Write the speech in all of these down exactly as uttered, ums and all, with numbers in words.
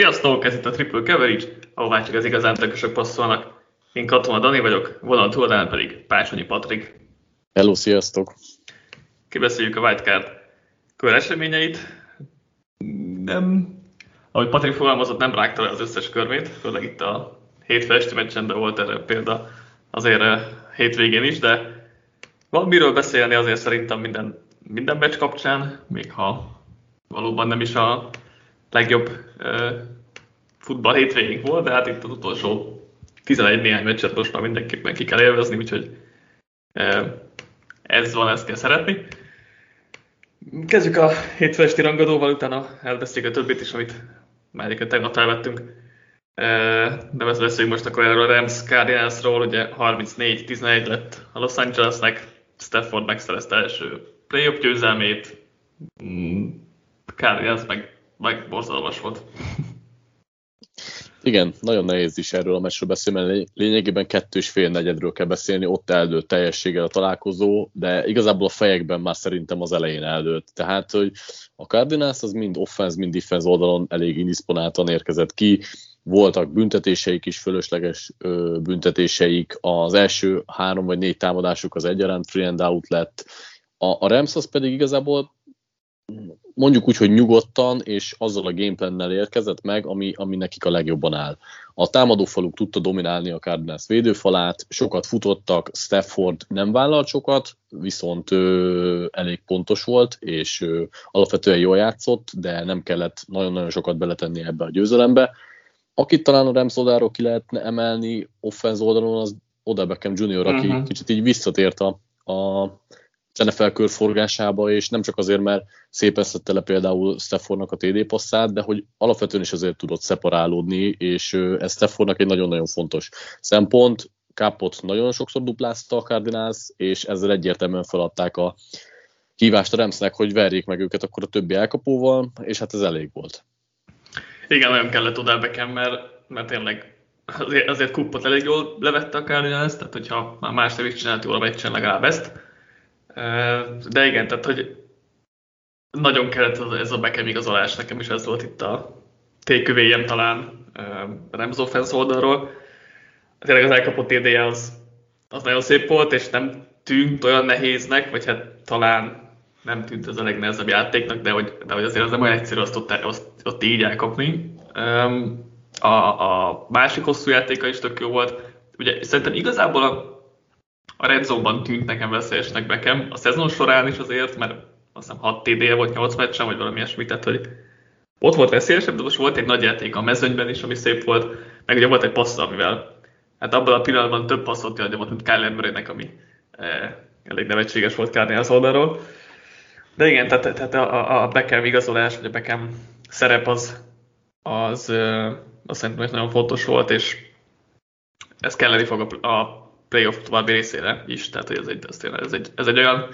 Sziasztok, ez itt a Triple Coverage, ahová csak az igazán tökösök passzolnak. Én Katona Dani vagyok, vonal túladán pedig Pácsonyi Patrik. Hello, sziasztok! Kibeszéljük a Wildcard kör eseményeit. Nem, ahogy Patrik fogalmazott, nem rágta le az összes körmét, főleg itt a hétfő esti meccsen, de volt erre példa azért hétvégén is, de van miről beszélni azért szerintem minden, minden meccs kapcsán, még ha valóban nem is a legjobb uh, futball hétvégénk volt, de hát itt az utolsó tizenegy néhány meccset most már mindenképpen ki kell élvezni, úgyhogy uh, ez van, ezt kell szeretni. Kezdjük a hétfő esti rangadóval, utána elbeszéljük a többit is, amit már egyébként tegnap elvettünk. Uh, de beszéljünk most akkor erről a Rams Cardinalsról, ugye harmincnégy tizenegy lett a Los Angelesnek, Stafford megszerezte első playoff győzelmét, Cardinals meg meg borzalmas volt. Igen, nagyon nehéz is erről a meccsről beszélni, mert lényegében kettő és fél negyedről kell beszélni, ott eldőlt teljességgel a találkozó, de igazából a fejekben már szerintem az elején eldőlt. Tehát, hogy a Cardinals az mind offense, mind defense oldalon elég indisponáltan érkezett ki, voltak büntetéseik is, fölösleges ö, büntetéseik, az első három vagy négy támadásuk az egyaránt free and out lett, a, a Rams az pedig igazából mondjuk úgy, hogy nyugodtan, és azzal a gameplannel érkezett meg, ami, ami nekik a legjobban áll. A támadófaluk tudta dominálni a Cardinals védőfalát, sokat futottak, Stafford nem vállalt sokat, viszont ö, elég pontos volt, és ö, alapvetően jól játszott, de nem kellett nagyon-nagyon sokat beletenni ebbe a győzelembe. Akit talán a Rams oldalról ki lehetne emelni offense oldalon, az Odell Beckham junior, aki uh-huh. kicsit így visszatért a... a en ef el körforgásába, és nem csak azért, mert szépen szedte le például Staffordnak a té dé passzát, de hogy alapvetően is azért tudott szeparálódni, és ez Staffordnak egy nagyon-nagyon fontos szempont. Cupot nagyon sokszor duplázta a Cardinals, és ezzel egyértelműen feladták a hívást a Ramsnek, hogy verjék meg őket akkor a többi elkapóval, és hát ez elég volt. Igen, nagyon kellett Odell Beckham, mert, mert tényleg azért, azért Cupot elég jól levette a Cardinals, tehát hogyha már másnál is csinált jól a meccsen, legalább ezt. De igen, tehát, hogy nagyon kellett ez a Beckham igazolás, nekem is ez volt itt a tékövéjem talán Rams offense oldalról. Tényleg az elkapott té dé-je az, az nagyon szép volt, és nem tűnt olyan nehéznek, vagy hát talán nem tűnt ez a legnehezebb játéknak, de hogy, de hogy azért az nem olyan egyszerű azt ott, azt, ott így elkapni. A, a másik hosszú játéka is tök jó volt. Ugye szerintem igazából a A red zone-ban tűnt nekem veszélyesnek nekem a szezon során is azért, mert azt hiszem hat té dé-je volt nyolc meccsen, vagy valami ilyesmi, tehát hogy ott volt veszélyesebb, de most volt egy nagy játék a mezőnyben is, ami szép volt, meg ugye volt egy passza, amivel hát abban a pillanatban több passzot adjam, mint Kyler Murraynek, ami eh, elég nevetséges volt Cardinals oldalról. De igen, tehát, tehát a, a Beckham igazolás, vagy a Beckham szerep az, az, az szerintem nagyon fontos volt, és ez kelleni fog a, a playoff további részére is, tehát hogy ez egy, ez egy, ez egy olyan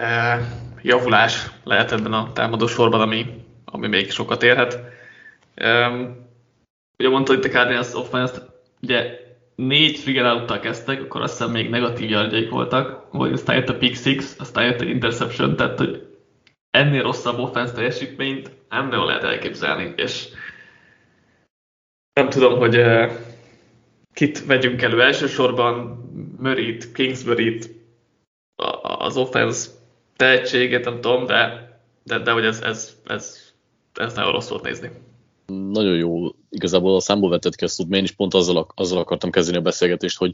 eh, javulás lehet ebben a támadó sorban, ami, ami még sokat érhet. Um, ugye mondta itt a Cardinals offense, ugye négy free and out-tal kezdtek, akkor azt hiszem még negatív yardjaik voltak, vagy aztán jött a pick six, aztán jött egy interception, tehát hogy ennél rosszabb offense teljesítményt nem nagyon lehet elképzelni, és nem tudom, hogy eh, kit vegyünk elő elsősorban, Murrayt, Kingsburyt, az offense tehetségét, nem tudom, de, de, de hogy ez, ez, ez, ez nagyon rossz volt nézni. Nagyon jó, igazából a számból vetted ki, azt tudom, én is pont azzal, azzal akartam kezdeni a beszélgetést, hogy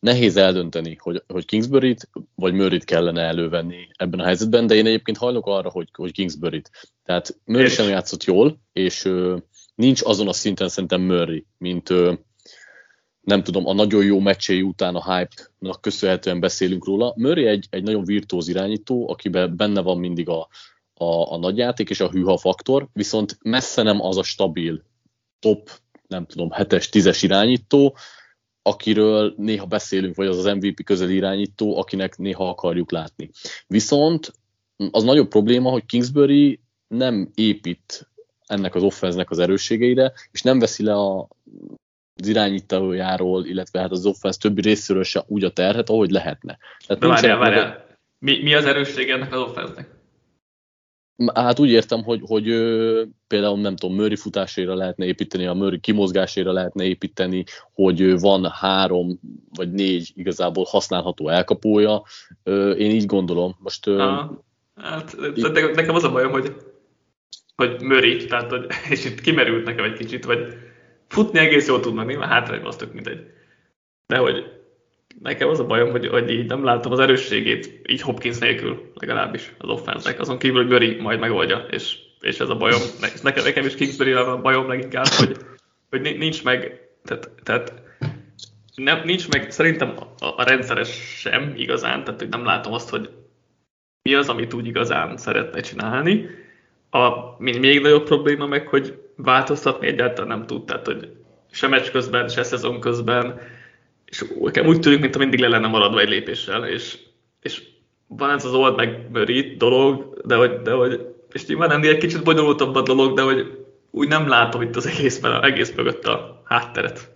nehéz eldönteni, hogy, hogy Kingsburyt vagy Murrayt kellene elővenni ebben a helyzetben, de én egyébként hajlok arra, hogy, hogy Kingsburyt. Tehát Murray sem játszott jól, és ö, nincs azon a szinten szerintem Murray, mint... Ö, nem tudom, a nagyon jó meccsei után a hype-nak köszönhetően beszélünk róla. Murray egy, egy nagyon virtuóz irányító, akiben benne van mindig a, a, a nagyjáték és a hűha faktor, viszont messze nem az a stabil top, nem tudom, hetes, tízes irányító, akiről néha beszélünk, vagy az az em vé pé közeli irányító, akinek néha akarjuk látni. Viszont az nagyobb probléma, hogy Kingsbury nem épít ennek az offense-nek az erősségeire, és nem veszi le a az irányítójáról, illetve hát az offense többi részéről se úgy a terhet, ahogy lehetne. Tehát várjál, várjál. A... Mi, mi az erőssége ennek az offense-nek? Hát úgy értem, hogy, hogy például nem tudom, Murray futására lehetne építeni, a Murray kimozgására lehetne építeni, hogy van három vagy négy igazából használható elkapója. Én így gondolom. Most, Aha, hát, így... Nekem az a bajom, hogy, hogy Murray, tehát, hogy, és itt kimerült nekem egy kicsit, vagy futni egész jól tudnak, nyilván hátrány az tök mindegy. De hogy nekem az a bajom, hogy, hogy így nem látom az erősségét, így Hopkins nélkül legalábbis az offense-nek. Azon kívül, hogy Murray majd megoldja, és, és ez a bajom. Nekem, nekem is Kingsbury-vel van bajom leginkább, hogy, hogy nincs meg, tehát, tehát nem, nincs meg szerintem a, a rendszeres sem igazán, tehát hogy nem látom azt, hogy mi az, amit úgy igazán szeretne csinálni. A még nagyobb probléma meg, hogy változtatni egyáltalán nem tud, tehát hogy se meccs közben, se szezon közben, és úgy tűnik, mintha mindig le lenne maradva egy lépéssel, és, és van ez az old meg Murray dolog, de hogy, de hogy és nyilván ennél egy kicsit bonyolultabb a dolog, de hogy úgy nem látom itt az egész, egész mögött a hátteret.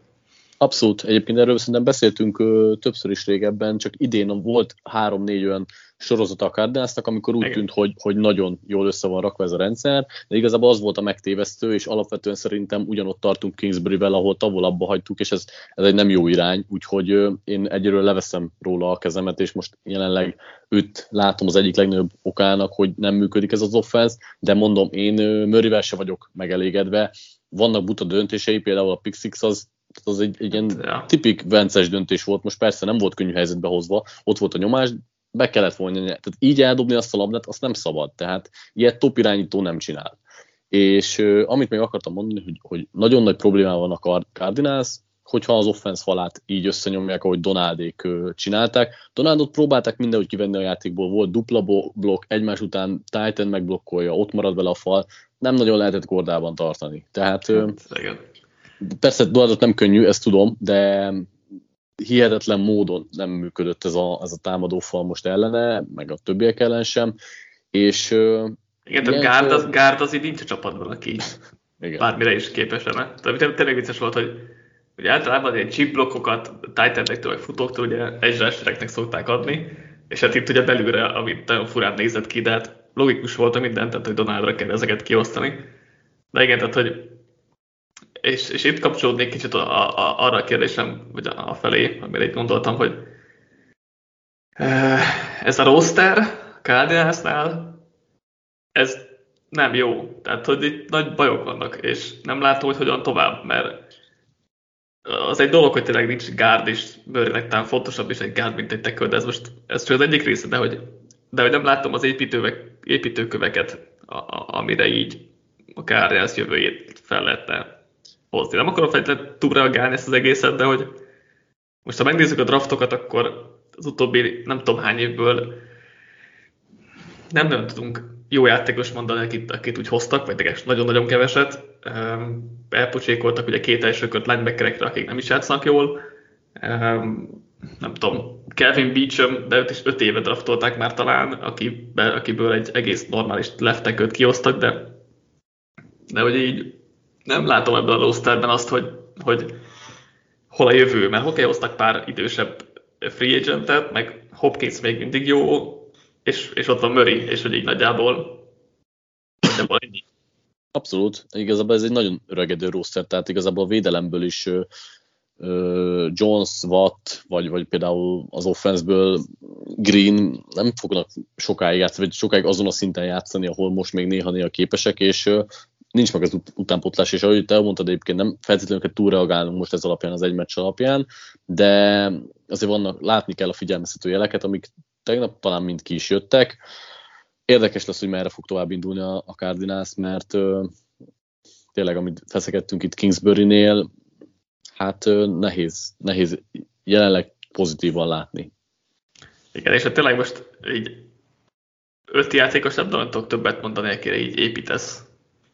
Abszolút. Egyébként erről szerintem beszéltünk ö, többször is régebben, csak idén volt három-négy olyan sorozata a Cardinalsnak, amikor úgy Igen. tűnt, hogy, hogy nagyon jól össze van rakva ez a rendszer, de igazából az volt a megtévesztő, és alapvetően szerintem ugyanott tartunk Kingsbury-vel, ahol távolabbba hagytuk, és ez, ez egy nem jó irány, úgyhogy ö, én egyről leveszem róla a kezemet, és most jelenleg őt látom az egyik legnagyobb okának, hogy nem működik ez az offense, de mondom, én ö, Murrayvel se vagyok megelégedve. Vannak buta döntései, például a Pick Six az az egy, egy ilyen ja. tipik vences döntés volt, most persze nem volt könnyű helyzetbe hozva, ott volt a nyomás, be kellett volna nyomni. Tehát így eldobni azt a labdát, azt nem szabad, tehát ilyet top irányító nem csinál. És euh, amit még akartam mondani, hogy, hogy nagyon nagy problémával van a Cardinals, hogyha az offense falát így összenyomják, ahogy Donaldék euh, csinálták. Donaldot próbálták mindenhogy kivenni a játékból, volt dupla blokk, egymás után Titan megblokkolja, ott marad vele a fal, nem nagyon lehetett kordában tartani. Tehát... Euh, Persze Donaldot nem könnyű, ezt tudom, de hihetetlen módon nem működött ez a, ez a támadófal most ellene, meg a többiek ellen sem. És, igen, a gárd, az, gárd az így nincs a csapatban, aki igen. bármire is képes lenne. Tényleg vicces volt, hogy, hogy általában ilyen chip blokkokat tight-endektől vagy futóktól ugye egyre eseteknek szokták adni, és hát itt ugye belülre, amit nagyon furán nézett ki, de hát logikus volt a minden, tehát hogy Donaldra kell ezeket kiosztani. De igen, tehát hogy És, és itt kapcsolódnék kicsit a, a, arra a kérdésem, vagy a, a felé, amire itt gondoltam, hogy ez a roster a Cardinalsnál, ez nem jó. Tehát, hogy itt nagy bajok vannak, és nem látom, hogy hogyan tovább, mert az egy dolog, hogy tényleg nincs gárd, és Murraynek talán fontosabb is egy gárd, mint egy tackle, de ez most ez csak az egyik része, de hogy, de hogy nem látom az építőköveket, a, a, amire így a Cardinals jövőjét fel lehetne hozni. Nem akarom feltétlenül túlreagálni ezt az egészet, de hogy most ha megnézzük a draftokat, akkor az utóbbi nem tudom hány évből nem nagyon tudunk jó játékos mondani, akit, akit úgy hoztak, vagy nagyon-nagyon keveset. Elpocsékoltak ugye két első kört linebackerekre, akik nem is játszanak jól. Nem tudom, Kelvin Beachum, de őt is öt éve draftolták már talán, akiből egy egész normális left tackle-t kiosztak, de de hogy így nem látom ebben a rosterben azt, hogy, hogy hol a jövő, mert oké, hoztak pár idősebb free agentet, meg Hopkins még mindig jó, és, és ott van Murray, és hogy így nagyjából nagyjából ennyi. Abszolút, igazából ez egy nagyon öregedő roster, tehát igazából a védelemből is uh, Jones, Watt, vagy, vagy például az offenseből Green nem fognak sokáig játszani, vagy sokáig azon a szinten játszani, ahol most még néha-néha képesek, és uh, nincs meg az ut- utánpotlás, és ahogy te elmondtad, egyébként nem feltétlenül túlreagálunk most ez alapján, az egy meccs alapján, de azért vannak, látni kell a figyelmeztető jeleket, amik tegnap talán mind ki is jöttek. Érdekes lesz, hogy merre fog tovább indulni a, a Cardinals, mert ö, tényleg, amit feszekedtünk itt Kingsbury-nél, hát ö, nehéz, nehéz jelenleg pozitívan látni. Igen, és hát tényleg most így öt játékos nem nagyon tudok többet mondani, akire így építesz.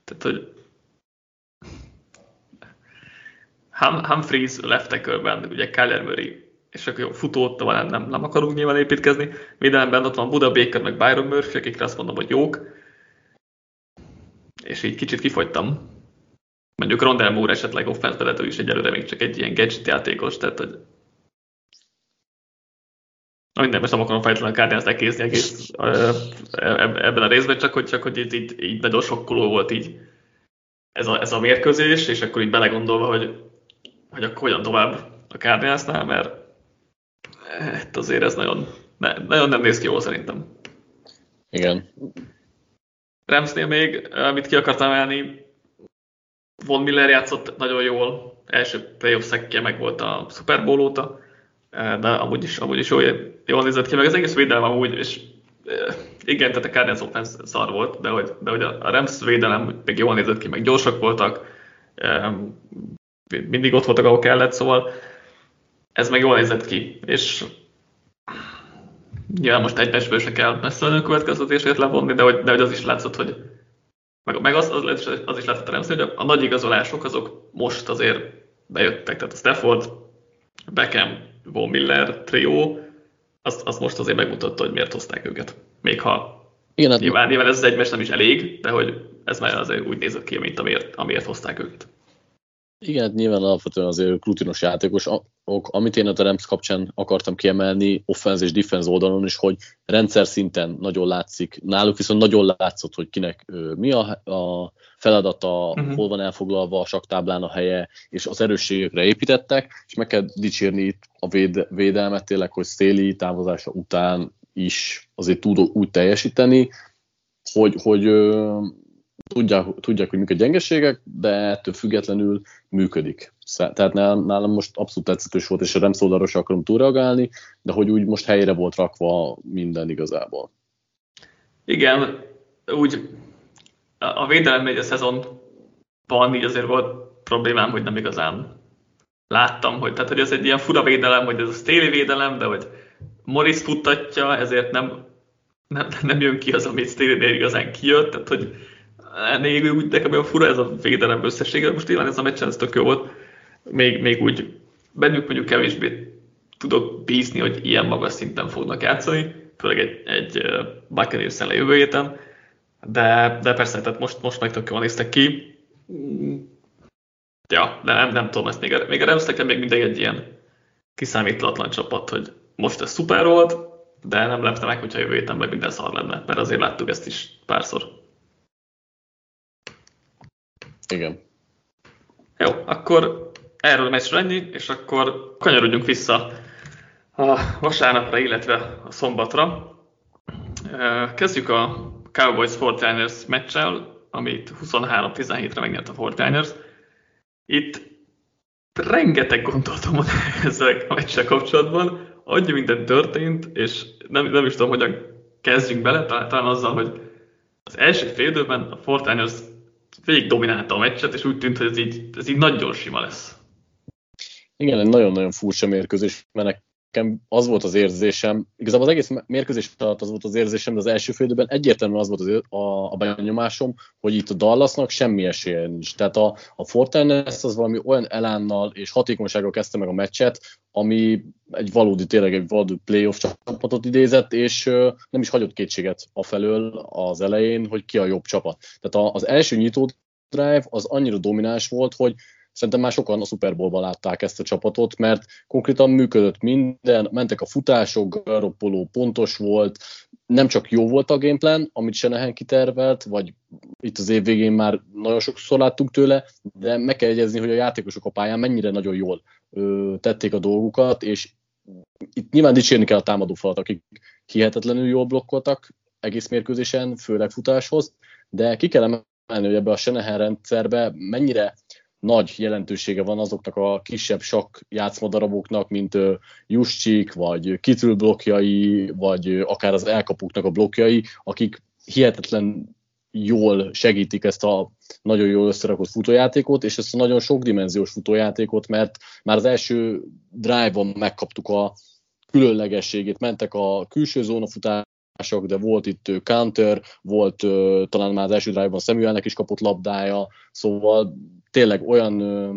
Tehát, hogy hum, Humphreys left tackle-ben, ugye Kyler Murray, és akkor jó, futó van, nem, nem akarunk nyilván építkezni. Védelemben ott van Buda Baker, meg Byron Murphy, akikre azt mondom, hogy jók. És így kicsit kifogytam. Mondjuk Rondel Moore esetleg offenszvezető is egyelőre még csak egy ilyen gadget játékos, tehát hogy Minden, most nem akarom fejtelenül Cardinals-nek kézni egész ebben a részben, csak hogy, csak, hogy így, így, így nagyon sokkoló volt így ez a, ez a mérkőzés, és akkor így belegondolva, hogy, hogy akkor hogyan tovább a Cardinalsnál, mert hát azért ez nagyon, ne, nagyon nem néz ki jól szerintem. Igen. Ramsnél még, amit ki akartam emelni, Von Miller játszott nagyon jól, első playoff szekkje meg volt a Super Bowl óta, de amúgy is, amúgy is jól, jól nézett ki, meg az egész védelem amúgy, és igen, tehát a Cardinals offense szar volt, de hogy, de hogy a Rams védelem még jól nézett ki, meg gyorsak voltak, mindig ott voltak, ahol kellett, szóval ez meg jól nézett ki, és nyilván most egymásból se kell messzelenül következtetését levonni, de hogy, de hogy az is látszott, hogy meg, meg az, az, az is látszott a Rams, hogy a, a nagy igazolások azok most azért bejöttek, tehát a Stafford, Beckham, Von Miller trió, azt az most azért megmutatta, hogy miért hozták őket. Még ha igen, nyilván, nyilván ez az egymás nem is elég, de hogy ez már azért úgy nézett ki, mint amiért, amiért hozták őket. Igen, hát nyilván alapvetően azért rutinos játékosok, amit én a Rams kapcsán akartam kiemelni offense és defense oldalon is, hogy rendszer szinten nagyon látszik, náluk viszont nagyon látszott, hogy kinek ő, mi a, a feladata, uh-huh. hol van elfoglalva a sakktáblán a helye, és az erősségekre építettek, és meg kell dicsérni itt a véd, védelmet tényleg, hogy Staley távozása után is azért tud úgy teljesíteni, hogy, hogy ö, Tudják, tudják, hogy mik a gyengeségek, de ettől függetlenül működik. Tehát nálam most abszolút tetszetős volt, és nem szólalra sem akarom túlreagálni, de hogy úgy most helyére volt rakva minden igazából. Igen, úgy a védelem még a szezonban így azért volt problémám, hogy nem igazán láttam, hogy, tehát, hogy ez egy ilyen fura védelem, hogy ez a Staley védelem, de hogy Morris futtatja, ezért nem, nem, nem jön ki az, amit Staley-nél igazán kijött, tehát hogy Négy, úgy nekem olyan fura ez a védelem összessége, most nyilván ez a meccsen ez tök jó volt, még, még úgy bennük mondjuk kevésbé tudok bízni, hogy ilyen magas szinten fognak játszani, főleg egy, egy Buccaneers ellen jövő héten, de, de persze, tehát most, most meg tök jól néztek ki. Ja, de nem, nem tudom, ezt még, még a Ramsnek még mindegy egy ilyen kiszámíthatatlan csapat, hogy most ez szuper volt, de nem lepte meg, hogyha jövő héten meg minden szar lenne, mert azért láttuk ezt is párszor. Igen. Jó, akkor erről a meccsről ennyi, és akkor kanyarodjunk vissza a vasárnapra, illetve a szombatra. Kezdjük a Cowboys negyvenkilencers meccsel, amit huszonhárom tizenhétre megnyert a negyvenkilencers. Itt rengeteg gondoltam van ezzel a meccsel kapcsolatban, annyi minden történt, és nem, nem is tudom, hogyan kezdjünk bele, talán azzal, hogy az első fél időben a negyvenkilencers végig dominálta a meccset, és úgy tűnt, hogy ez így, ez így nagyon sima lesz. Igen, egy nagyon-nagyon furcsa mérkőzés, mert nekem az volt az érzésem, igazából az egész mérkőzés alatt az volt az érzésem, de az első fél időben egyértelműen az volt az, a, a benyomásom, hogy itt a Dallasnak semmi esélye nincs. Tehát a, a Fortiners az valami olyan elánnal és hatékonysággal kezdte meg a meccset, ami egy valódi, tényleg egy valódi playoff csapatot idézett, és nem is hagyott kétséget afelől az elején, hogy ki a jobb csapat. Tehát az első nyitó drive az annyira domináns volt, hogy szerintem már sokan a Super Bowl-ban látták ezt a csapatot, mert konkrétan működött minden, mentek a futások, Garoppolo pontos volt, nem csak jó volt a gameplan, amit Shanahan kitervelt, vagy itt az év végén már nagyon sokszor láttunk tőle, de meg kell jegyezni, hogy a játékosok a pályán mennyire nagyon jól ö, tették a dolgukat, és itt nyilván dicsérni kell a támadófalat, akik hihetetlenül jól blokkoltak egész mérkőzésen, főleg futáshoz, de ki kell emelni, hogy ebbe a Shanahan rendszerbe mennyire nagy jelentősége van azoknak a kisebb sakk játszmadaraboknak, mint Juscsik, vagy Kitül blokkjai, vagy akár az elkapuknak a blokkjai, akik hihetetlen jól segítik ezt a nagyon jól összerakott futójátékot, és ezt a nagyon sokdimenziós futójátékot, mert már az első drive-on megkaptuk a különlegességét, mentek a külső zónafutás, de volt itt counter, volt uh, talán már az első drive-ban Samuelnek is kapott labdája, szóval tényleg olyan, uh,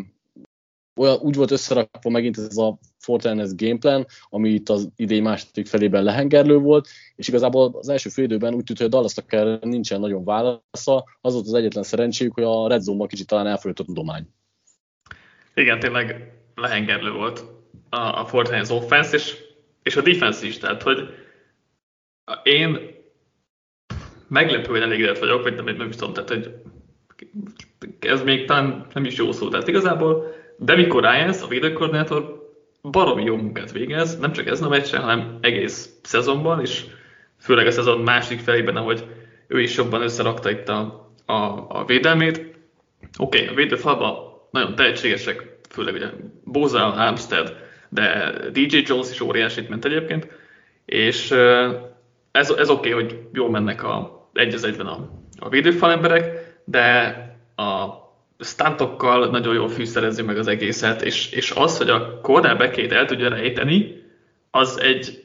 olyan úgy volt összerakva megint ez a Fortiners gameplan, ami itt az idény második felében lehengerlő volt, és igazából az első fél időben úgy tűnt, hogy a Dallasnak erre nincsen nagyon válasza, az volt az egyetlen szerencséjük, hogy a Red Zone-ban kicsit talán elfogyott a tudomány. Igen, tényleg lehengerlő volt a, a Fortiners offense, és És a defense is, tehát, hogy én meglepően elégedett vagyok, vagy nem, nem is tudom, tehát, hogy ez még talán nem is jó szó, tehát igazából, de mikor Ryans, a védőkoordinátor, baromi jó munkát végez, nem csak ez a meccsen, hanem egész szezonban, és főleg a szezon másik felében, ahogy ő is jobban összerakta itt a, a, a védelmét. Oké, okay, a védőfalban nagyon tehetségesek, főleg ugye Bozal, Armstead, de dé jé Jones is óriásít ment egyébként, és ez, ez oké, okay, hogy jól mennek a, egy az egyben a, a védőfal emberek, de a stuntokkal nagyon jól fűszerezi meg az egészet, és, és az, hogy a cornerbackét el tudja rejteni, az egy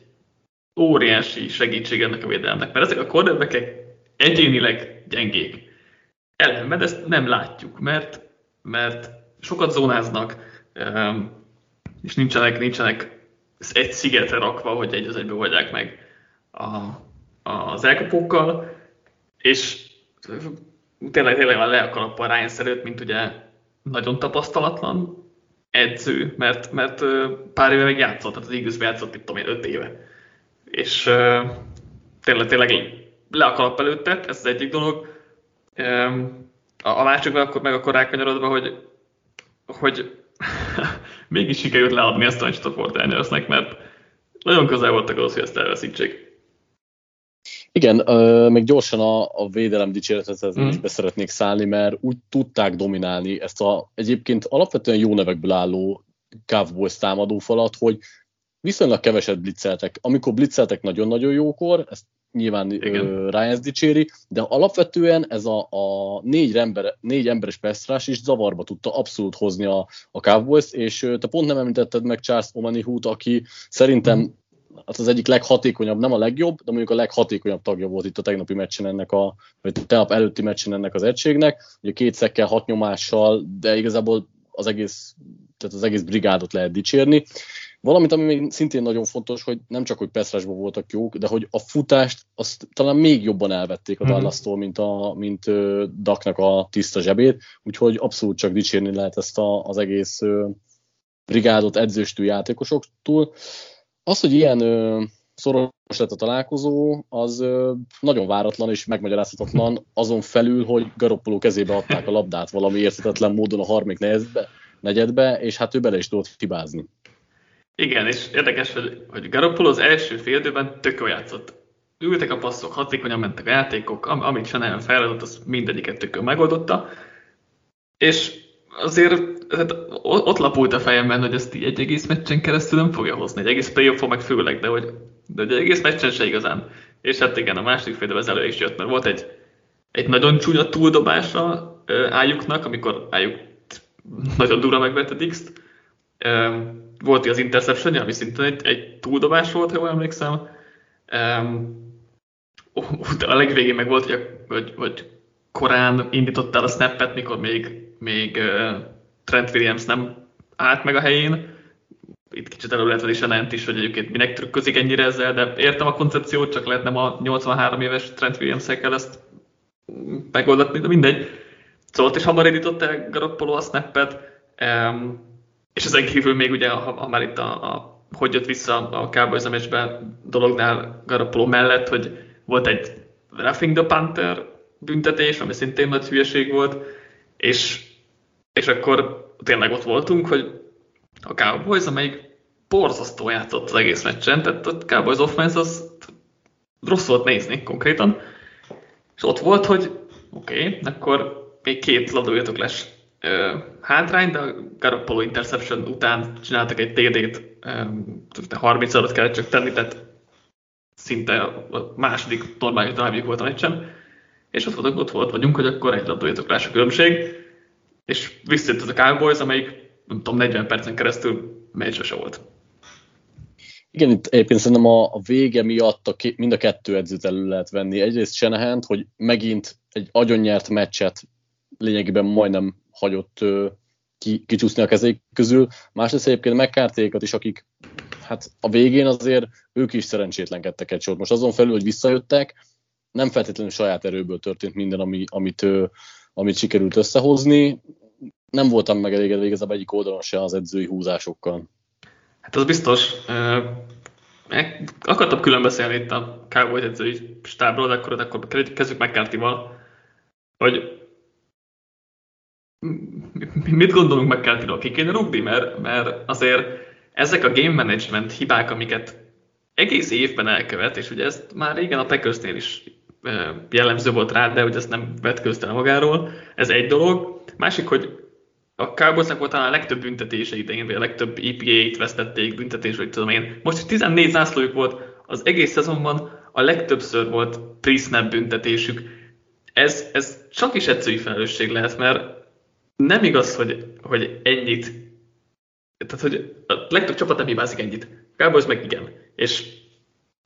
óriási segítség ennek a védelemnek, mert ezek a cornerbackek egyénileg gyengék. Ellenben ezt nem látjuk, mert, mert sokat zónáznak, és nincsenek, nincsenek egy szigetre rakva, hogy egy az egybe oldják meg a, az elkapókkal, és tényleg, tényleg van le a kalappa a Ryans előtt, mint ugye nagyon tapasztalatlan edző, mert, mert pár éve meg játszott, tehát az Eaglesbe játszott, mit tudom én, öt éve. És tényleg, tényleg le a kalappa előtt, ez az egyik dolog. A másik meg, meg akkor rákanyarodva, hogy, hogy mégis sikerült leadni ezt a Stafford Danielsnek, mert nagyon közel voltak ahhoz, hogy ezt elveszítsék. Igen, uh, még gyorsan a, a védelem dicséretet mm. is beszeretnék szállni, mert úgy tudták dominálni ezt a egyébként alapvetően jó nevekből álló Cowboys támadófalat, hogy viszonylag keveset blitzeltek. Amikor blitzeltek nagyon-nagyon jókor, ezt nyilván uh, Ryans dicséri, de alapvetően ez a, a négy, ember, négy emberes passzrás is zavarba tudta abszolút hozni a, a Cowboys, és uh, te pont nem említetted meg Charles Omenihut, aki szerintem mm. az az egyik leghatékonyabb, nem a legjobb, de mondjuk a leghatékonyabb tagja volt itt a tegnapi meccsen ennek a, vagy tegnap előtti meccsen ennek az egységnek, ugye két szekkel, hat nyomással, de igazából az egész, tehát az egész brigádot lehet dicsérni. Valamint, ami még szintén nagyon fontos, hogy nem csak, hogy passzrásban voltak jók, de hogy a futást azt talán még jobban elvették a Dallastól, mint, a, mint uh, Ducknak a tiszta zsebét, úgyhogy abszolút csak dicsérni lehet ezt a, az egész uh, brigádot edzőstől, játékosoktól. Az, hogy ilyen ö, szoros lett a találkozó, az ö, nagyon váratlan és megmagyarázhatatlan, azon felül, hogy Garoppolo kezébe adták a labdát valami érthetetlen módon a harmadik negyedbe, és hát ő bele is tudott hibázni. Igen, és érdekes, hogy, hogy Garoppolo az első fél időben tök jól játszott. Ültek a passzok, hatékonyan mentek a játékok, am- amit sem nagyon feladott, az mindegyiket tök jól megoldotta, és azért tehát ott lapult a fejemben, hogy ezt egy egész meccsen keresztül nem fogja hozni, egy egész playoff-on meg főleg, de hogy, de hogy egy egész meccsen se igazán. És hát igen, a másik fél az elő is jött, mert volt egy, egy nagyon csúnya túldobása Ájuknak, amikor Ájuk nagyon durva megvette Dixt. Volt az interceptionja, ami szintén egy, egy túldobás volt, ha jól emlékszem. De a legvégén meg volt, hogy, hogy, hogy korán indítottál a snappet, mikor még, még Trent Williams nem állt meg a helyén. Itt kicsit elő lehet venni Senent is, hogy egyébként minek trükközik ennyire ezzel, de értem a koncepciót, csak lehet nem a nyolcvanhárom éves Trent Williams-el kell ezt megoldatni, de mindegy. Szóval ott is hamar indított el Garoppolo a snappet, ehm, és ezen kívül még ugye, ha, ha már itt a, a, hogy jött vissza a Cowboys a meccsben dolognál Garoppolo mellett, hogy volt egy roughing the punter büntetés, ami szintén nagy hülyeség volt, és És akkor tényleg ott voltunk, hogy a Cowboys, amelyik borzasztó játszott az egész meccsen, tehát a Cowboys offense az rossz volt nézni konkrétan, és ott volt, hogy oké, okay, akkor még két labdaütök lesz hátrány, de a Garoppolo interception után csináltak egy té dét, harminc alatt kellett csak tenni, tehát szinte a második normális drive-juk volt a meccsen, és ott, voltunk, ott volt vagyunk, hogy akkor egy labdaütök lesz a különbség, és visszajött az a Cowboys, amelyik nem tudom, negyven percen keresztül meccsre se volt. Igen, itt egyébként szerintem a vége miatt a ké, mind a kettő edzőt elő lehet venni. Egyrészt Senehent, hogy megint egy agyonnyert meccset lényegében majdnem hagyott uh, ki, kicsúszni a kezék közül. Másrészt egyébként McCarthy-kat is, akik hát a végén azért ők is szerencsétlenkedtek egy sort. Most azon felül, hogy visszajöttek, nem feltétlenül saját erőből történt minden, ami, amit... Uh, amit sikerült összehozni. Nem voltam megelégedve igazából egyik oldalon se az edzői húzásokkal. Hát az biztos. akartam külön beszélni itt a Cowboys edzői stábról, de akkor, akkor kezdjük McCarthyval, hogy mit gondolunk McCarthyról? Ki kéne rúgni, mert, mert azért ezek a game management hibák, amiket egész évben elkövet, és ugye ezt már régen a Packersnél is jellemző volt rá, de ugye ezt nem vetkőzte le magáról, ez egy dolog. Másik, hogy a Cowboysnak volt talán a legtöbb büntetése idején, vagy a legtöbb E P A-t vesztették, büntetés, vagy tudom én. Most, hogy tizennégy zászlójuk volt, az egész szezonban a legtöbbször volt pre-snap büntetésük. Ez, ez csak is edzői felelősség lehet, mert nem igaz, hogy, hogy ennyit. Tehát, hogy a legtöbb csapat nem hibázik ennyit. A Cowboys meg igen. És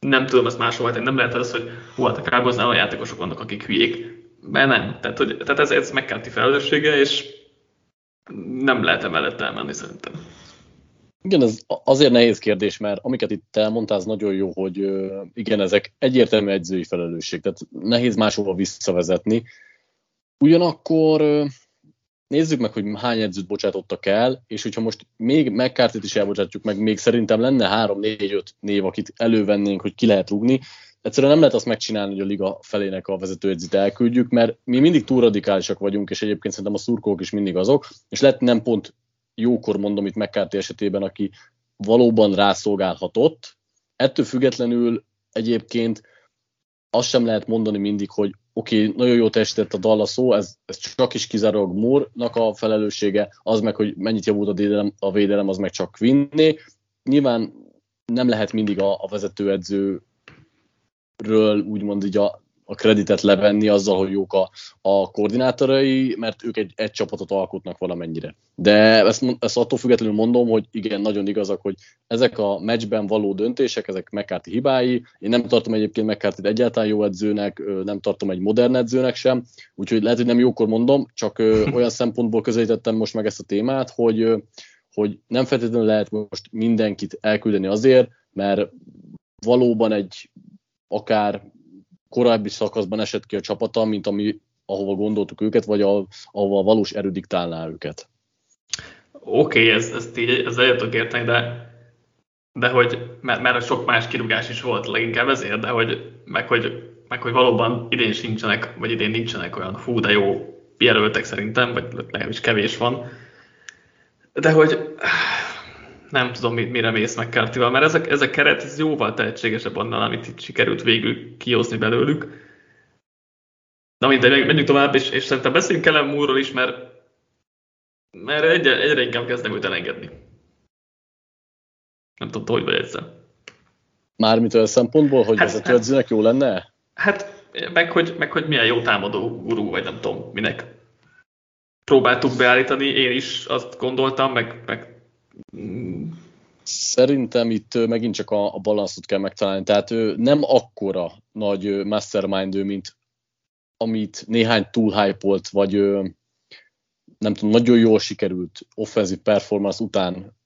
nem tudom ezt máshol tenni. Nem lehet az, hogy hú, hát a Cowboysnál a játékosok vannak, akik hülyék. Mert nem. Tehát, hogy, tehát ez, ez McCarthy felelőssége, és nem lehet emellett elmenni szerintem. Igen, ez azért nehéz kérdés, mert amiket itt elmondtál, az nagyon jó, hogy igen, ezek egyértelmű edzői felelősség, tehát nehéz máshova visszavezetni. Ugyanakkor nézzük meg, hogy hány edzőt bocsátottak el, és hogyha most még McCarthyt is elbocsátjuk meg, még szerintem lenne három négy öt név, akit elővennénk, hogy ki lehet rúgni. Egyszerűen nem lehet azt megcsinálni, hogy a liga felének a vezetőedzőt elküldjük, mert mi mindig túl radikálisak vagyunk, és egyébként szerintem a szurkolók is mindig azok, és lehet nem pont jókor mondom itt McCarthy esetében, aki valóban rászolgálhatott. Ettől függetlenül egyébként azt sem lehet mondani mindig, hogy oké, okay, nagyon jó teljesített a Dallaszó, ez, ez csak is kizárólag Moore-nak a felelőssége, az meg, hogy mennyit javult a védelem, a védelem az meg csak Quinn-né. Nyilván nem lehet mindig a, a vezetőedző ről úgymond így a, a kreditet levenni azzal, hogy jók a, a koordinátorai, mert ők egy, egy csapatot alkotnak valamennyire. De ezt, ezt attól függetlenül mondom, hogy igen, nagyon igazak, hogy ezek a meccsben való döntések, ezek McCarthy hibái. Én nem tartom egyébként McCarthyt egyáltalán jó edzőnek, nem tartom egy modern edzőnek sem, úgyhogy lehet, hogy nem jókor mondom, csak olyan szempontból közelítettem most meg ezt a témát, hogy, hogy nem feltétlenül lehet most mindenkit elküldeni azért, mert valóban egy akár korábbi szakaszban esett ki a csapata, mint ami, ahova gondoltuk őket, vagy a, ahova a valós erő diktálná őket. Oké, okay, ez, ezt így ezzel tudok érteni, de, de hogy, mert, mert sok más kirúgás is volt leginkább ezért, de hogy meg, hogy, meg, hogy valóban idén sincsenek, vagy idén nincsenek olyan hú, de jó jelöltek szerintem, vagy legalábbis kevés van. De hogy nem tudom, mire mész McCarthyval, mert ez a, ez a keret ez jóval tehetségesebb annál, amit itt sikerült végül kihozni belőlük. Na mindegy, menjünk tovább, és, és szerintem beszéljünk Kellen Moore-ról is, mert, mert egyre, egyre inkább kezdem őt elengedni. Nem tudom, hogy vagy egyszer. Mármint olyan szempontból, hogy hát, vezetőedzőnek jó lenne? Hát, meg hogy, meg hogy milyen jó támadó gurú, vagy nem tudom, minek. Próbáltuk beállítani, én is azt gondoltam, meg... meg szerintem itt megint csak a, a balanszot kell megtalálni, tehát ő nem akkora nagy mastermind ő, mint amit néhány túl hype-olt, vagy nem tudom, nagyon jól sikerült offenzív performance után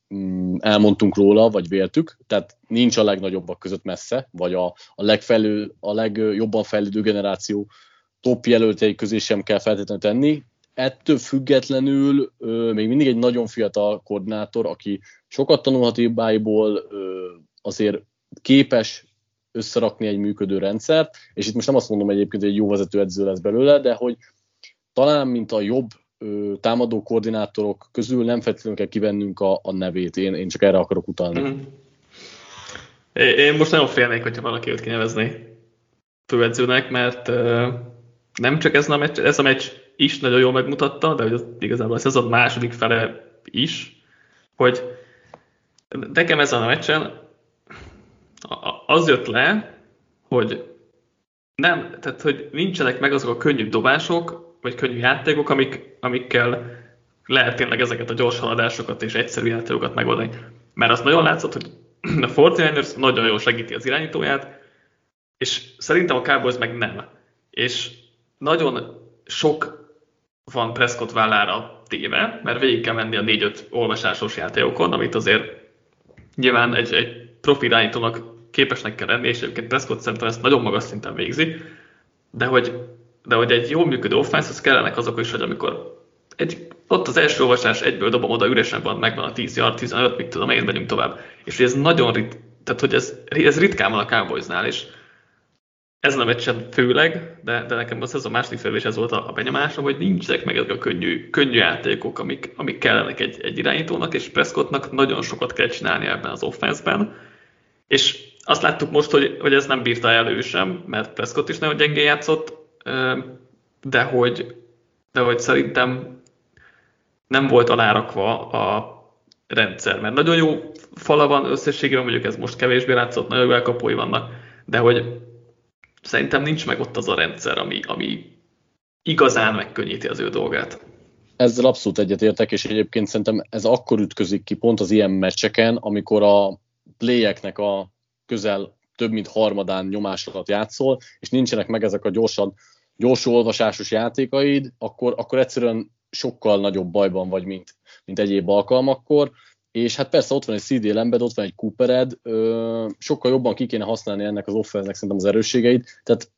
elmondtunk róla, vagy véltük, tehát nincs a legnagyobbak között messze, vagy a, a, legfelül, a legjobban fejlődő generáció top jelöltjei közé sem kell feltétlenül tenni. Ettől függetlenül ö, még mindig egy nagyon fiatal koordinátor, aki sokat tanulhat hibáiból, ö, azért képes összerakni egy működő rendszert, és itt most nem azt mondom egyébként, hogy egy jó vezetőedző lesz belőle, de hogy talán, mint a jobb ö, támadó koordinátorok közül nem feltétlenül kell kivennünk a, a nevét, én, én csak erre akarok utalni. Mm-hmm. Én most nagyon félnék, hogyha valaki őt kinevezné főedzőnek, mert ö, nem csak ez a meccs, ez a meccs is nagyon jól megmutatta, de hogy az igazából az szezon második fele is, hogy nekem ezen a meccsen az jött le, hogy nem, tehát hogy nincsenek meg azok a könnyű dobások, vagy könnyű játékok, amik, amikkel lehet tényleg ezeket a gyors haladásokat és egyszerű játékokat megoldani. Mert azt nagyon látszott, hogy a negyvenkilencesek nagyon jól segíti az irányítóját, és szerintem a Cowboys meg nem. És nagyon sok van Prescott vállára téve, mert végig kell menni a négy öt olvasásos játékokon, amit azért nyilván egy, egy profi irányítónak képesnek kell lenni, és egyébként Prescott szerintem ezt nagyon magas szinten végzi, de hogy, de hogy egy jól működő offense-hoz kellenek azok is, hogy amikor egy, ott az első olvasás egyből dobom oda, üresen van, megvan a tíz yard, tizenöt, mit tudom, én megyünk tovább. És ez nagyon rit, tehát hogy ez, ez ritkán van a Cowboysnál, és ezen a meccsen főleg, de, de nekem az, ez a második felvés, ez volt a, a benyomásom, hogy nincsenek meg ezek a könnyű, könnyű játékok, amik, amik kellenek egy, egy irányítónak, és Prescottnak nagyon sokat kell csinálni ebben az offenszben, és azt láttuk most, hogy, hogy ez nem bírta elő sem, mert Prescott is nagyon gyengén játszott, de hogy, de hogy szerintem nem volt alárakva a rendszer, mert nagyon jó fala van összességében, mondjuk ez most kevésbé látszott, nagyon jó elkapói vannak, de hogy szerintem nincs meg ott az a rendszer, ami, ami igazán megkönnyíti az ő dolgát. Ezzel abszolút egyetértek, és egyébként szerintem ez akkor ütközik ki pont az ilyen meccseken, amikor a playeknek a közel több mint harmadán nyomás alatt játszol, és nincsenek meg ezek a gyorsan, gyors olvasásos játékaid, akkor, akkor egyszerűen sokkal nagyobb bajban vagy, mint, mint egyéb alkalmakkor, és hát persze ott van egy cé dé-lembed, ott van egy Coopered, ö, sokkal jobban ki kéne használni ennek az offense-nek szerintem az erősségeit, tehát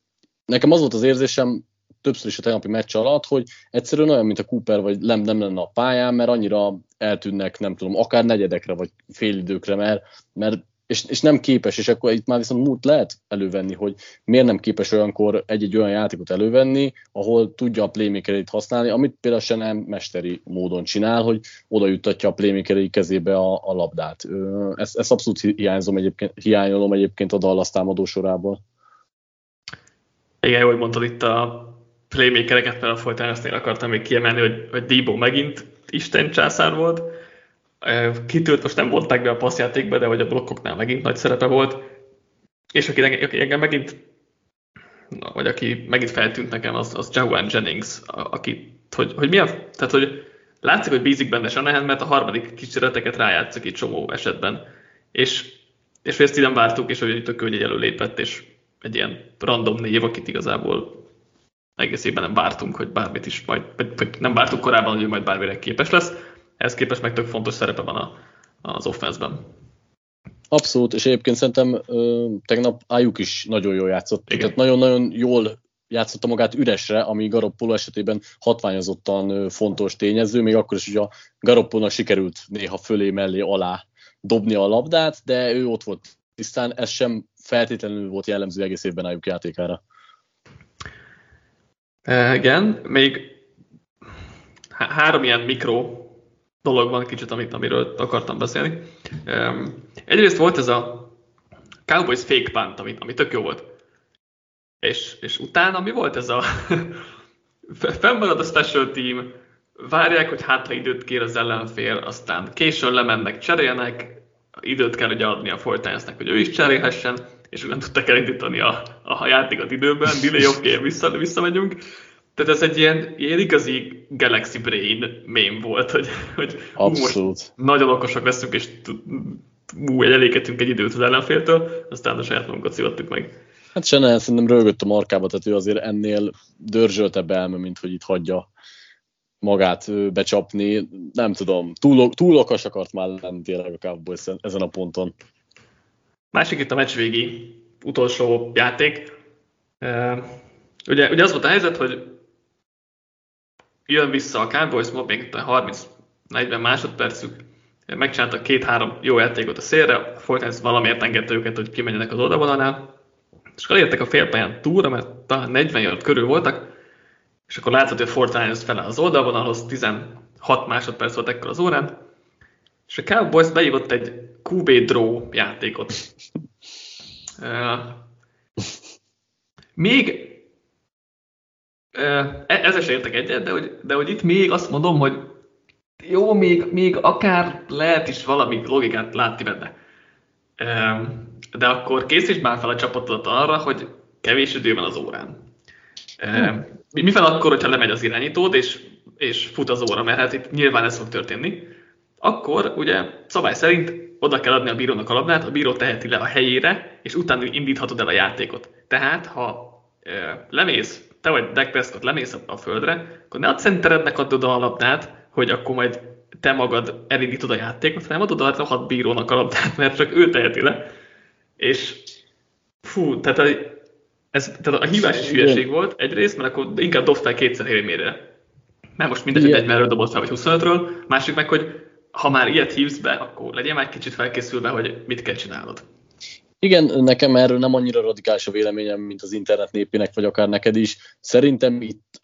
nekem az volt az érzésem többször is a tegnapi meccs alatt, hogy egyszerűen olyan, mint a Cooper vagy Lemb nem lenne a pályán, mert annyira eltűnnek, nem tudom, akár negyedekre vagy félidőkre, mert, mert és, és nem képes, és akkor itt már viszont múlt lehet elővenni, hogy miért nem képes olyankor egy-egy olyan játékot elővenni, ahol tudja a playmakereit használni, amit például se nem mesteri módon csinál, hogy oda juttatja a playmakerei kezébe a, a labdát. Ezt, ezt abszolút hiányzom egyébként, hiányolom egyébként a Dallas támadó sorából. Igen, jól mondtad itt a playmakereket, mert a folytán azt én akartam még kiemelni, hogy, hogy Debo megint Isten császár volt, kitűrt, most nem vonták be a passzjátékba, de hogy a blokkoknál megint nagy szerepe volt, és aki, aki engem megint, na, vagy aki megint feltűnt nekem, az, az Jawan Jennings, aki, hogy, hogy mi a, tehát hogy látszik, hogy bízik benne Shanahan, mert a harmadik kísérleteket rájátszik egy csomó esetben, és, és ezt így nem vártuk, és hogy tök jó, hogy egy előlépett, és egy ilyen random név, akit igazából egész évben nem vártunk, hogy bármit is majd, vagy nem vártuk korábban, hogy majd bármire képes lesz. Ehhez képest meg tök fontos szerepe van a, az offenszben. Abszolút, és egyébként szerintem ö, tegnap Ayuk is nagyon jól játszott. Igen. Tehát nagyon-nagyon jól játszotta magát üresre, ami Garoppolo esetében hatványozottan ö, fontos tényező, még akkor is, hogy a Garoppolónak sikerült néha fölé, mellé, alá dobni a labdát, de ő ott volt tisztán, ez sem feltétlenül volt jellemző egész évben Ayuk játékára. E, igen, még há- három ilyen mikro dolog van kicsit, amit, amiről akartam beszélni. Um, egyrészt volt ez a Cowboys fake punt, ami, ami tök jó volt. És, és utána mi volt ez a... Fennmarad a special team, várják, hogy hátra időt kér az ellenfél, aztán későn lemennek, cserélnek, időt kell ugye adni a Fortnite-nek, hogy ő is cserélhessen, és nem tudtak elindítani a, a játékot időben, delay of game, vissza, visszamegyünk. Tehát ez egy ilyen, ilyen igazi Galaxy Brain mém volt, hogy, hogy most nagyon okosak leszünk, és ú, elégetünk egy időt az ellenféltől, aztán a saját magunkat szívattuk meg. Hát Shanahan szerintem rögött a markába, tehát ő azért ennél dörzsöltebb elme, mint hogy itt hagyja magát becsapni. Nem tudom, túl, túl okos akart már lenni tényleg a Cowboys ezen a ponton. Másik itt a meccs végi utolsó játék. Ugye, ugye az volt a helyzet, hogy jön vissza a Cowboys, ma még harminc-negyven másodpercük, megcsináltak két-három jó játékot a szélre, a Fortnite valamiért engedte őket, hogy kimenjenek az oldalvonalnál, és akkor elértek a félpályán túlra, mert talán negyven yard körül voltak, és akkor látszott, hogy a Fortnite feláll az oldalvonalhoz, tizenhat másodperc volt ekkor az órán, és a Cowboys beívott egy kú bé draw játékot. Még ezzel sem értek egyet, de hogy, de hogy itt még azt mondom, hogy jó, még, még akár lehet is valami logikát látni benne. De akkor készítsd már fel a csapatodat arra, hogy kevés idő van az órán. Mi fel akkor, hogyha lemegy az irányítód, és, és fut az óra, mert hát itt nyilván ez fog történni. Akkor ugye szabály szerint oda kell adni a bírónak a labdát, a bíró teheti le a helyére, és utána indíthatod el a játékot. Tehát, ha lemész, te vagy Dak Prescott, lemész a földre, akkor ne a centerednek add oda a labdát, hogy akkor majd te magad elindítod a játékot, hanem add oda a hat bírónak a labdát, mert csak ő teheti le. És fú, tehát a, ez, tehát a hívás is hülyeség volt egyrészt, mert akkor inkább dobtál kétszer hélmérre. Mert most mindegy, hogy egymerről dobott fel, vagy huszonötről, másik meg, hogy ha már ilyet hívsz be, akkor legyél már kicsit felkészülve, hogy mit kell csinálod. Igen, nekem erről nem annyira radikális a véleményem, mint az internet népének, vagy akár neked is. Szerintem itt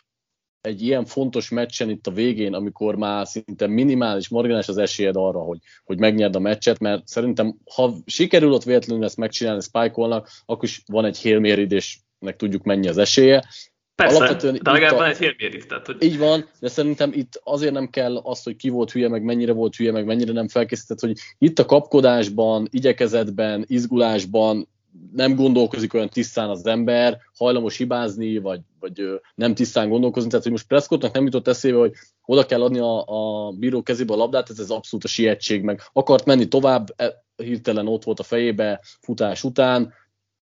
egy ilyen fontos meccsen itt a végén, amikor már szinte minimális, marginális az esélyed arra, hogy, hogy megnyerd a meccset, mert szerintem, ha sikerül ott véletlenül ezt megcsinálni, spike-olnak, akkor is van egy Hail Mary, és meg tudjuk mennyi az esélye. Persze, de legalább van egy Hail Mary. Hogy... Így van, de szerintem itt azért nem kell azt, hogy ki volt hülye, meg mennyire volt hülye, meg mennyire nem felkészített, hogy itt a kapkodásban, igyekezetben, izgulásban nem gondolkozik olyan tisztán az ember, hajlamos hibázni, vagy, vagy nem tisztán gondolkozni. Tehát, hogy most Prescottnak nem jutott eszébe, hogy oda kell adni a, a bíró kezébe a labdát, ez, ez abszolút a sietség, meg akart menni tovább, hirtelen ott volt a fejébe futás után.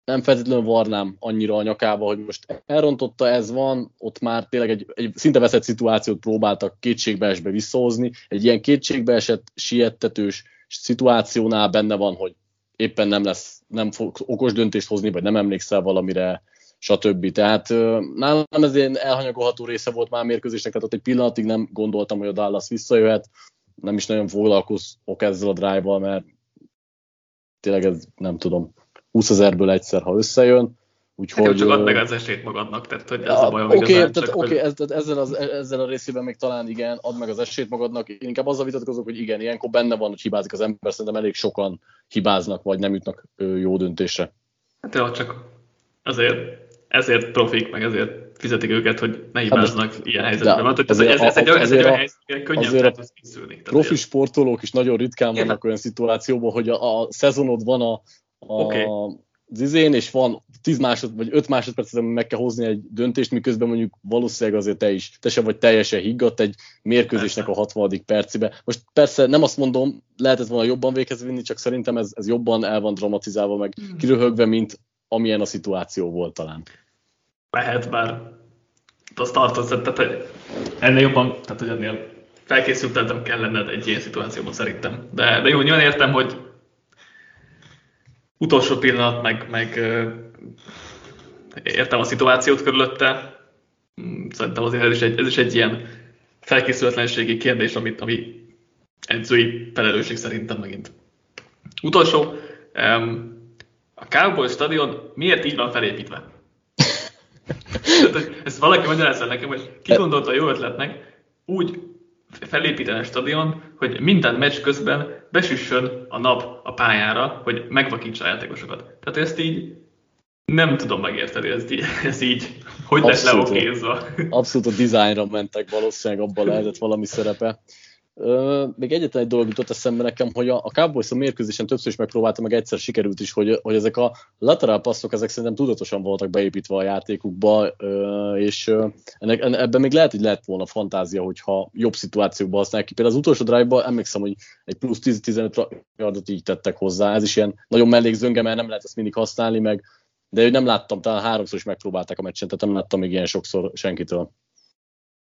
Nem feltétlenül varnám annyira a nyakába, hogy most elrontotta, ez van, ott már tényleg egy, egy szinte veszett szituációt próbáltak kétségbeesbe visszahozni. Egy ilyen kétségbeesett, siettetős szituációnál benne van, hogy éppen nem lesz, nem fog okos döntést hozni, vagy nem emlékszel valamire, stb. Tehát nálam ez ilyen elhanyagolható része volt már a mérkőzésnek, tehát ott egy pillanatig nem gondoltam, hogy a Dallas visszajöhet, nem is nagyon foglalkozok ezzel a drive-val, mert tényleg ez nem tudom, húszezerből egyszer, ha összejön. Úgyhogy, hát, csak add meg az esélyt magadnak, tehát hogy ez ja, a bajom okay, igazán. Oké, okay, hogy... ez, ezzel, az, ezzel a részében még talán igen, add meg az esélyt magadnak. Én inkább azzal vitatkozok, hogy igen, ilyenkor benne van, hogy hibázik az ember, szerintem elég sokan hibáznak, vagy nem jutnak jó döntésre. Hát ja, csak azért, ezért profik, meg ezért fizetik őket, hogy ne hibáznak hát, ilyen helyzetben. Mert, ez, ez, ez, egy, ez egy olyan helyzetben könnyebb lehet készülni. Profi sportolók is nagyon ritkán vannak hát. Olyan szituációban, hogy a, a szezonod van a A, okay. az izén, és van tíz másod, vagy öt másodpercet meg kell hozni egy döntést, miközben mondjuk valószínűleg azért te is, te sem vagy teljesen higgadt egy mérkőzésnek a hatvanadik percibe. Most persze nem azt mondom, lehetett volna jobban véghez vinni, csak szerintem ez, ez jobban el van dramatizálva, meg hmm. kiröhögve, mint amilyen a szituáció volt talán. Lehet, bár azt tartozott, tehát hogy ennél jobban, tehát hogy ennél felkészültetem kell lenned egy ilyen szituációban szerintem. De, de jó, nyilván értem, hogy utolsó pillanat, meg, meg értem a szituációt körülötte. Szerintem azért ez is egy, ez is egy ilyen felkészületlenségi kérdés, amit, ami edzői felelősség szerintem megint. Utolsó, a Cowboys stadion miért így van felépítve? Ezt valaki magyarázza nekem, hogy ki gondolta a jó ötletnek úgy felépíteni a stadion, hogy minden meccs közben besüssön a nap a pályára, hogy megvakítsa a játékosokat. Tehát ezt így nem tudom megérteni, ezt így, ez így hogy lesz leokézva. Abszolút a dizájnra mentek valószínűleg, abban lehetett valami szerepe. Ö, még egyetlen egy dolog jutott eszembe nekem, hogy a, a Cowboys a mérkőzésen többször is megpróbáltam, meg egyszer sikerült is, hogy, hogy ezek a lateral passzok, ezek szerintem tudatosan voltak beépítve a játékukba, ö, és ö, ennek, ebben még lehet, hogy lett volna fantázia, hogyha jobb szituációkban használják ki. Például az utolsó drive-ban emlékszem, hogy egy plusz tíz-tizenöt yardot így tettek hozzá, ez is ilyen nagyon mellékzönge, mert nem lehet ezt mindig használni, meg, de nem láttam, talán háromszor is megpróbálták a meccsen, tehát nem láttam még ilyen sokszor senkitől.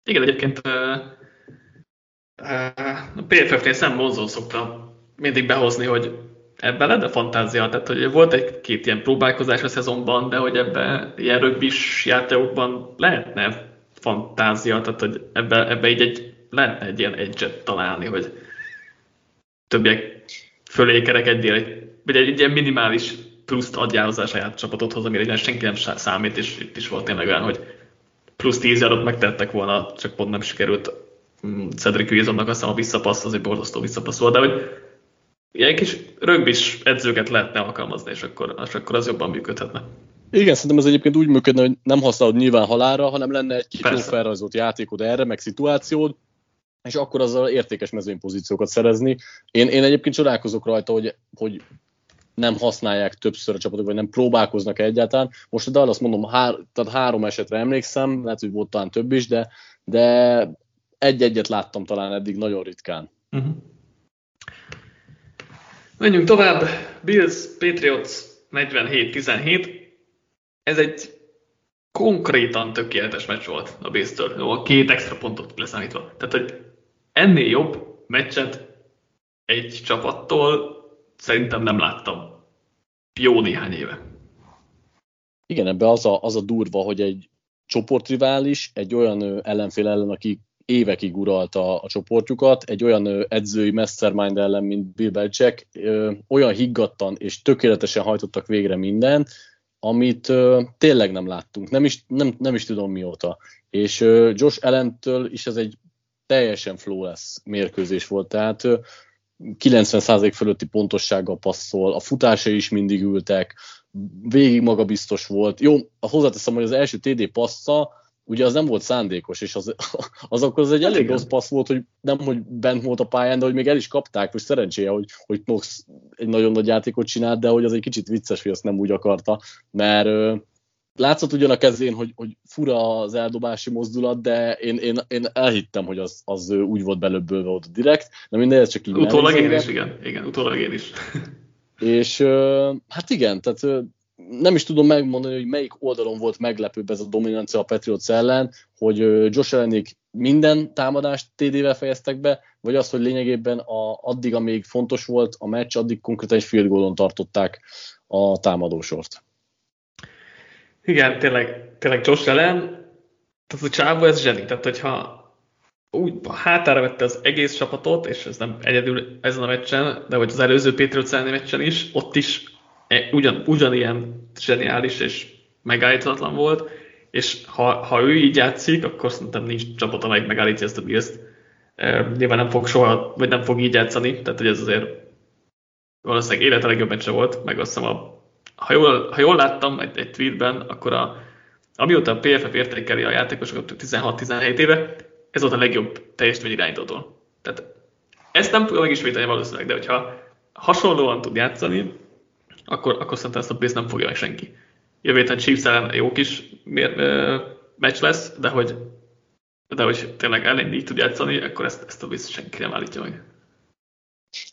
Igen, egyébként a pé ef ef-nél Sam Monzon szokta mindig behozni, hogy ebben lenne fantázia, tehát hogy volt egy-két ilyen próbálkozás a szezonban, de hogy ebben ilyen rögbis játékokban lehetne fantázia, tehát hogy ebben ebbe így egy, lehetne egy ilyen edge-et találni, hogy többiek fölé kerekedjél, vagy egy, egy ilyen minimális pluszt adjál hozzá a saját csapatodhoz, amire senki nem számít, és itt is volt tényleg olyan, hogy plusz tíz adott megtettek volna, csak pont nem sikerült Cedric Wilsonnak, aztán a visszapassz, az egy borzasztó visszapassz volt, de hogy ilyen kis rögbis edzőket lehetne alkalmazni, és akkor, és akkor az jobban működhetne. Igen, szerintem ez egyébként úgy működne, hogy nem használod nyilván halálra, hanem lenne egy kicsit felrajzolt játékod erre, meg szituációd, és akkor azzal értékes mezőnypozíciókat szerezni. Én, én egyébként csodálkozok rajta, hogy, hogy nem használják többször a csapatok, vagy nem próbálkoznak egyáltalán. Most a Dallas, mondom, hár, tehát három esetre emlékszem, lehet, hogy volt talán több is, de, de egy-egyet láttam talán eddig, nagyon ritkán. Uh-huh. Menjünk tovább. Bills Patriots negyvenhét tizenhét. Ez egy konkrétan tökéletes meccs volt a Bills-től. Két extra pontot leszámítva. Tehát, hogy ennél jobb meccset egy csapattól szerintem nem láttam jó néhány éve. Igen, ebben az a, az a durva, hogy egy csoportrivális, egy olyan ellenfél ellen, aki évekig uralta a csoportjukat, egy olyan edzői mastermind ellen, mint Bill Belichick, olyan higgadtan és tökéletesen hajtottak végre mindent, amit tényleg nem láttunk, nem is, nem, nem is tudom mióta. És Josh Allentől is ez egy teljesen flawless mérkőzés volt, tehát kilencven százalék fölötti pontossággal passzol, a futásai is mindig ültek, végig magabiztos volt. Jó, hozzáteszem, hogy az első té dé passza, ugye az nem volt szándékos, és az, az akkor az egy elég igen. rossz passz volt, hogy nem, hogy bent volt a pályán, de hogy még el is kapták, most szerencséje, hogy, hogy Knox egy nagyon nagy játékot csinált, de hogy az egy kicsit vicces, hogy azt nem úgy akarta, mert ö, látszott ugyan a kezén, hogy, hogy fura az eldobási mozdulat, de én, én, én elhittem, hogy az, az úgy volt belőbölve oda direkt, de mindegy, ez csak így utólag én is, igen, igen, utólag én is. És ö, hát igen, tehát... Ö, nem is tudom megmondani, hogy melyik oldalon volt meglepőbb ez a dominancia a Patriots ellen, hogy Josh Allenék minden támadást té dével fejeztek be, vagy az, hogy lényegében a, addig, amíg fontos volt a meccs, addig konkrétan egy field goalon tartották a támadósort. Igen, tényleg, tényleg Josh Allen, tehát a csávó ez zseni, tehát hogyha úgy hátára vette az egész csapatot, és ez nem egyedül ezen a meccsen, de hogy az előző Patriots elleni meccsen is, ott is Ugyan, ugyanilyen zseniális és megállíthatatlan volt, és ha, ha ő így játszik, akkor szerintem nincs csapat, amelyik megállítja ezt a Bills-t. E, nyilván nem fog soha, vagy nem fog így játszani, tehát hogy ez azért valószínűleg élete legjobb meccse volt, meg azt hiszem, a, ha, jól, ha jól láttam egy, egy tweetben, akkor a, amióta a pé ef ef értékeli a játékosokat tizenhat-tizenhét éve, ez volt a legjobb teljesítmény irányítótól. Tehát ezt nem tudom megismételni valószínűleg, de hogyha hasonlóan tud játszani, Akkor, akkor szerintem ezt a Bills nem fogja meg senki. Jövő héten Chiefs ellen jó kis mér, ö, meccs lesz, de hogy, de hogy tényleg ellen így tud játszani, akkor ezt, ezt a Bills senki nem állítja meg.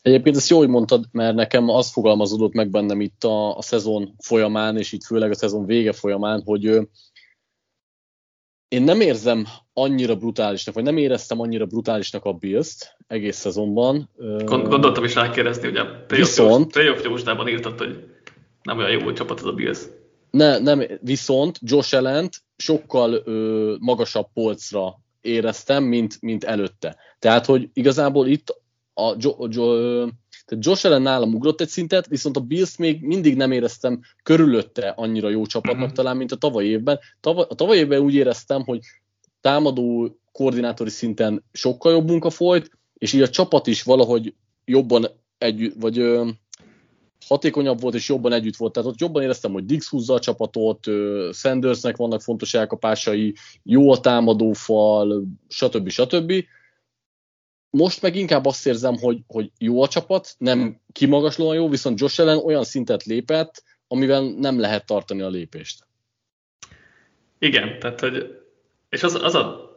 Egyébként ezt jól mondtad, mert nekem az fogalmazódott meg bennem itt a, a szezon folyamán, és itt főleg a szezon vége folyamán, hogy ö, én nem érzem annyira brutálisnak, vagy nem éreztem annyira brutálisnak a Bills-t egész szezonban. Gondoltam is rákérdezni, hogy a playoff jósdában írtad, hogy nem olyan jó volt csapat az a Bills. Ne, nem, viszont Josh Allent sokkal ö, magasabb polcra éreztem, mint, mint előtte. Tehát, hogy igazából itt a jo, jo, tehát Josh Allen nálam ugrott egy szintet, viszont a Bills még mindig nem éreztem körülötte annyira jó csapatnak talán, mint a tavalyi évben. Tava, a tavalyi évben úgy éreztem, hogy támadó koordinátori szinten sokkal jobb munka folyt, és így a csapat is valahogy jobban együtt, vagy ö, hatékonyabb volt, és jobban együtt volt. Tehát ott jobban éreztem, hogy Diggs húzza a csapatot, ö, Sandersnek vannak fontos elkapásai, jó a támadófal, stb. stb. Most meg inkább azt érzem, hogy, hogy jó a csapat, nem kimagaslóan jó, viszont Josh Allen olyan szintet lépett, amivel nem lehet tartani a lépést. Igen, tehát hogy, és az az, a,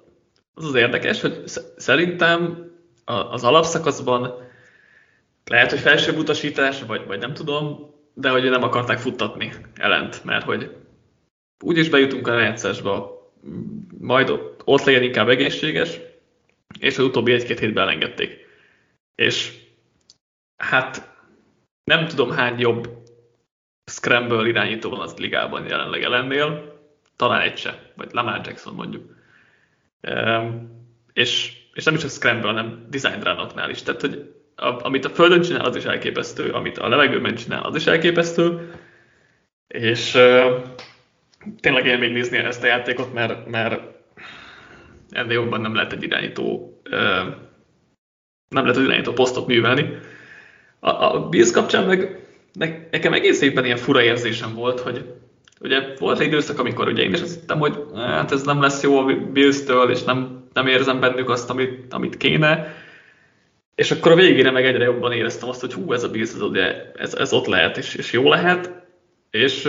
az az érdekes, hogy szerintem az alapszakaszban lehet, hogy felsőbb utasítás, vagy, vagy nem tudom, de hogy nem akarták futtatni Allent, mert hogy úgyis bejutunk a rájátszásba, majd ott, ott legyen inkább egészséges, és az utóbbi egy-két hétben elengedték. És hát nem tudom hány jobb scramble irányító van az ligában jelenleg ellennél, talán egy se, vagy Lamar Jackson mondjuk. Ehm, és, és nem is a scramble, hanem design run-oknál is. Tehát, hogy a, amit a földön csinál, az is elképesztő, amit a levegőben csinál, az is elképesztő, és e, tényleg én még nézni ezt a játékot, mert, mert ennél jobban nem lehet egy irányító, nem lehet egy irányító posztot művelni. A, a Bills kapcsán meg nekem egész évben ilyen fura érzésem volt, hogy ugye volt egy időszak, amikor ugye én is azt hittem, hogy hát ez nem lesz jó a Bills-től, és nem, nem érzem bennük azt, amit, amit kéne. És akkor a végére meg egyre jobban éreztem azt, hogy hú, ez a Bills, ez, ugye, ez, ez ott lehet, és, és jó lehet. És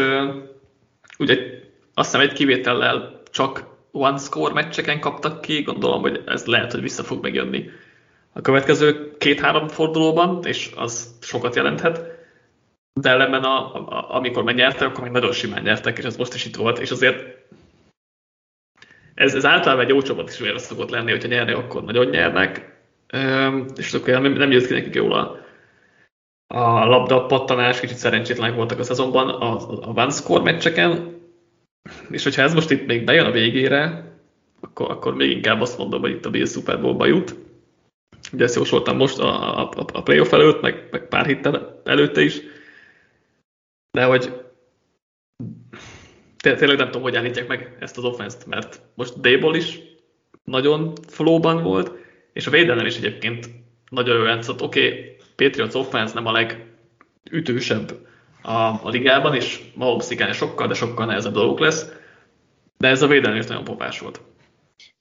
ugye azt hiszem egy kivétellel csak one-score meccseken kaptak ki, gondolom, hogy ez lehet, hogy vissza fog megjönni a következő két-három fordulóban, és az sokat jelenthet, de ellenben a, a, amikor megnyertek, akkor még nagyon simán nyertek, és ez most is itt volt, és azért ez, ez általában egy jó csapat is vére szokott lenni, hogyha nyerni, akkor nagyon nyernek, és akkor nem, nem jött ki nekik jól a, a labda pattanás, kicsit szerencsétlenek voltak a szezonban a, a one-score meccseken. És hogyha ez most itt még bejön a végére, akkor, akkor még inkább azt mondom, hogy itt a Bills Super Bowlba jut. Ugye ezt jósoltam most a, a, a playoff előtt, meg, meg pár héttel előtte is. De hogy tényleg nem tudom, hogy állítják meg ezt az offenszt, mert most Dable is nagyon flowban volt, és a védelem is egyébként nagyon örülent, szóval oké, okay, Patriots offense nem a legütősebb a, a ligában, és Mahomes igen sokkal, de sokkal nehezebb dolgok lesz, de ez a védelem is nagyon popás volt.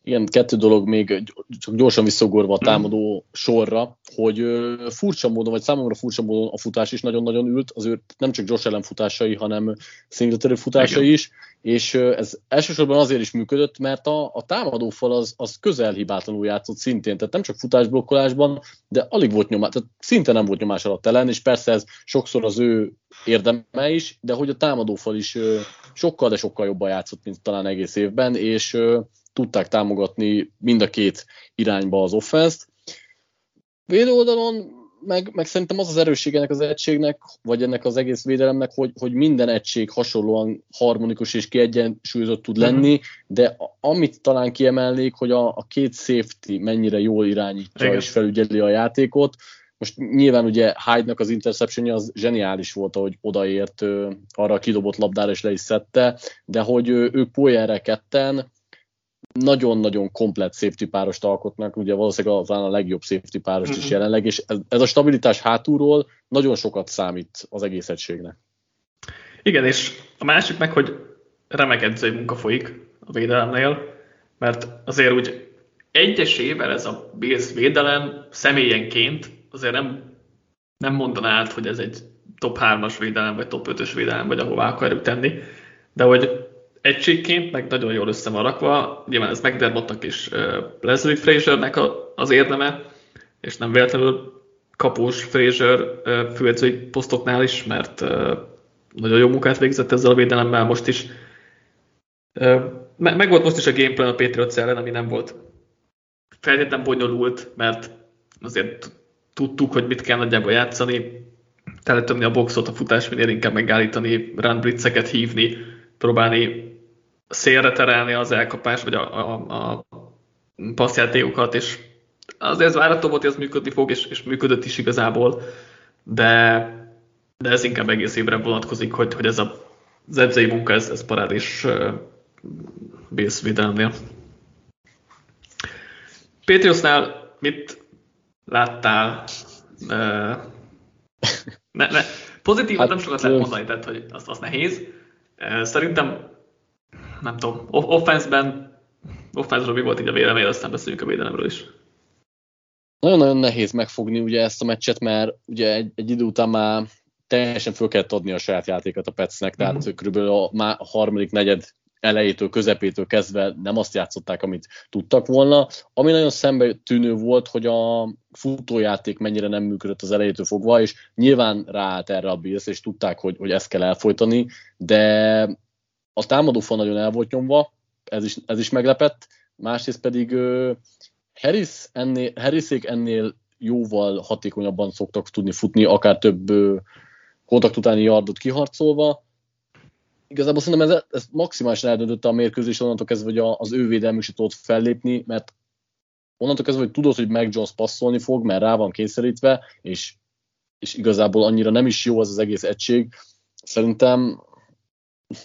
Igen, kettő dolog még, csak gyorsan visszagorva a támadó hmm. sorra, hogy furcsa módon, vagy számomra furcsa módon a futás is nagyon-nagyon ült, azért nem csak Josh Allen futásai, hanem Singletary futásai igen. is, és ez elsősorban azért is működött, mert a, a támadófal az, az közel hibátlanul játszott szintén, tehát nem csak futásblokkolásban, de alig volt nyomás, tehát szinte nem volt nyomás alatt ellen, és persze ez sokszor az ő érdeme is, de hogy a támadófal is sokkal, de sokkal jobban játszott, mint talán egész évben, és tudták támogatni mind a két irányba az offenszt. Védő oldalon, meg, meg szerintem az az erőssége ennek az egységnek, vagy ennek az egész védelemnek, hogy, hogy minden egység hasonlóan harmonikus és kiegyensúlyozott tud lenni, de amit talán kiemelnék, hogy a, a két safety mennyire jól irányítja igen. és felügyeli a játékot. Most nyilván ugye Hyde-nak az interceptionje az zseniális volt, ahogy odaért arra a kidobott labdára és le is szedte, de hogy ők Poyerre ketten nagyon-nagyon komplet safety párost alkotnak, ugye valószínűleg az a legjobb safety párost mm-hmm. is jelenleg, és ez, ez a stabilitás hátulról nagyon sokat számít az egész egységnek. Igen, és a másik meg, hogy remek edzői munka folyik a védelemnél, mert azért úgy egyesével ez a Bills védelem személyenként azért nem, nem mondanád, hogy ez egy top hármas védelem, vagy top ötös védelem, vagy ahová akarjuk tenni, de hogy egységként, meg nagyon jól össze van rakva, nyilván ez McDermottnak és uh, Leslie Frasernek a, az érdeme, és nem véletlenül kapós Fraser uh, főedzői posztoknál is, mert uh, nagyon jó munkát végzett ezzel a védelemmel most is. Uh, me- meg volt most is a gameplan a Patriots ellen, ami nem volt feltétlenül bonyolult, mert azért tudtuk, hogy mit kell nagyjából játszani, teletömni a boxot, a futás minél inkább megállítani, run blitzeket hívni, próbálni szélre terelni az elkapás, vagy a, a, a passzjátékokat, és azért ez várható volt, hogy ez működni fog, és, és működött is igazából, de, de ez inkább egész évre vonatkozik, hogy, hogy ez a, az edzői munka, ez, ez parádés uh, Bills védelemnél. Patriotsnál mit láttál? Uh, ne, ne. Pozitív, hát, nem sokat lehet mondani, tehát hogy az, az nehéz. Szerintem, nem tudom, offense-ben, offense-ről mi volt így a vélemény, aztán beszéljünk a védelemről is. Nagyon-nagyon nehéz megfogni ugye ezt a meccset, mert ugye egy, egy idő után már teljesen föl kellett adni a saját játékát a Petsnek, tehát mm-hmm. körülbelül a, má, a harmadik negyed elejétől, közepétől kezdve nem azt játszották, amit tudtak volna. Ami nagyon szembetűnő volt, hogy a futójáték mennyire nem működött az elejétől fogva, és nyilván ráállt erre a Bills, és tudták, hogy, hogy ezt kell elfojtani, de a támadófal nagyon el volt nyomva, ez is, ez is meglepett, másrészt pedig uh, Harris ennél, Harrisék ennél jóval hatékonyabban szoktak tudni futni, akár több uh, kontakt utáni yardot kiharcolva. Igazából szerintem ez, ez maximálisan eldöntötte a mérkőzést, onnantól kezdve, hogy az ő védelmük se tudott fellépni, mert onnantól kezdve, hogy tudod, hogy Mac Jones passzolni fog, mert rá van kényszerítve, és, és igazából annyira nem is jó az az egész egység. Szerintem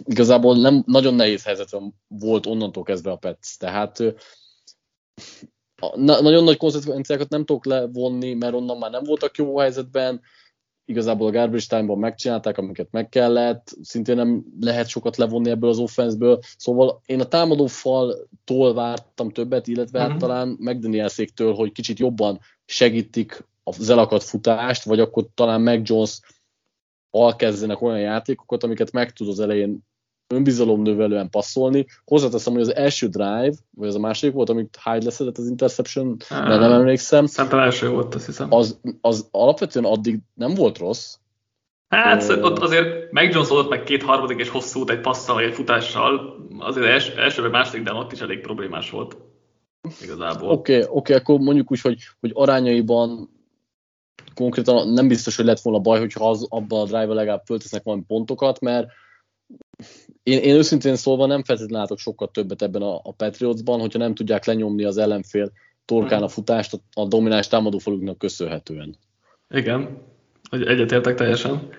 igazából nem, nagyon nehéz helyzetben volt onnantól kezdve a Pets, tehát na, nagyon nagy konzekvenciákat nem tudok levonni, mert onnan már nem voltak jó helyzetben, igazából a garbage time-ban megcsinálták, amiket meg kellett, szintén nem lehet sokat levonni ebből az offenszből, szóval én a támadófaltól vártam többet, illetve uh-huh. hát talán McDanielséktől, hogy kicsit jobban segítik az elakadt futást, vagy akkor talán Mac Jones alkezzenek olyan játékokat, amiket meg tud az elején önbizalomnövelően passzolni. Hozzáteszem, hogy az első drive, vagy az a második volt, amit Hyde leszedett az interception, ah, de nem emlékszem. Szerintem első volt, azt hiszem. Az, az alapvetően addig nem volt rossz. Hát de... ott azért Mac Jones adott meg két harmadik és hosszút egy passzal, vagy egy futással. Azért els, első vagy második, de ott is elég problémás volt. Igazából. Oké, okay, okay, akkor mondjuk úgy, hogy, hogy arányaiban konkrétan nem biztos, hogy lett volna baj, hogyha az, abban a drive-ban legalább föltesznek valami pontokat, mert Én, én őszintén szólva nem feltétlenül látok sokkal többet ebben a, a Patriotsban, hogyha nem tudják lenyomni az ellenfél torkán a futást a domináns támadófaluknak köszönhetően. Igen, egyetértek teljesen.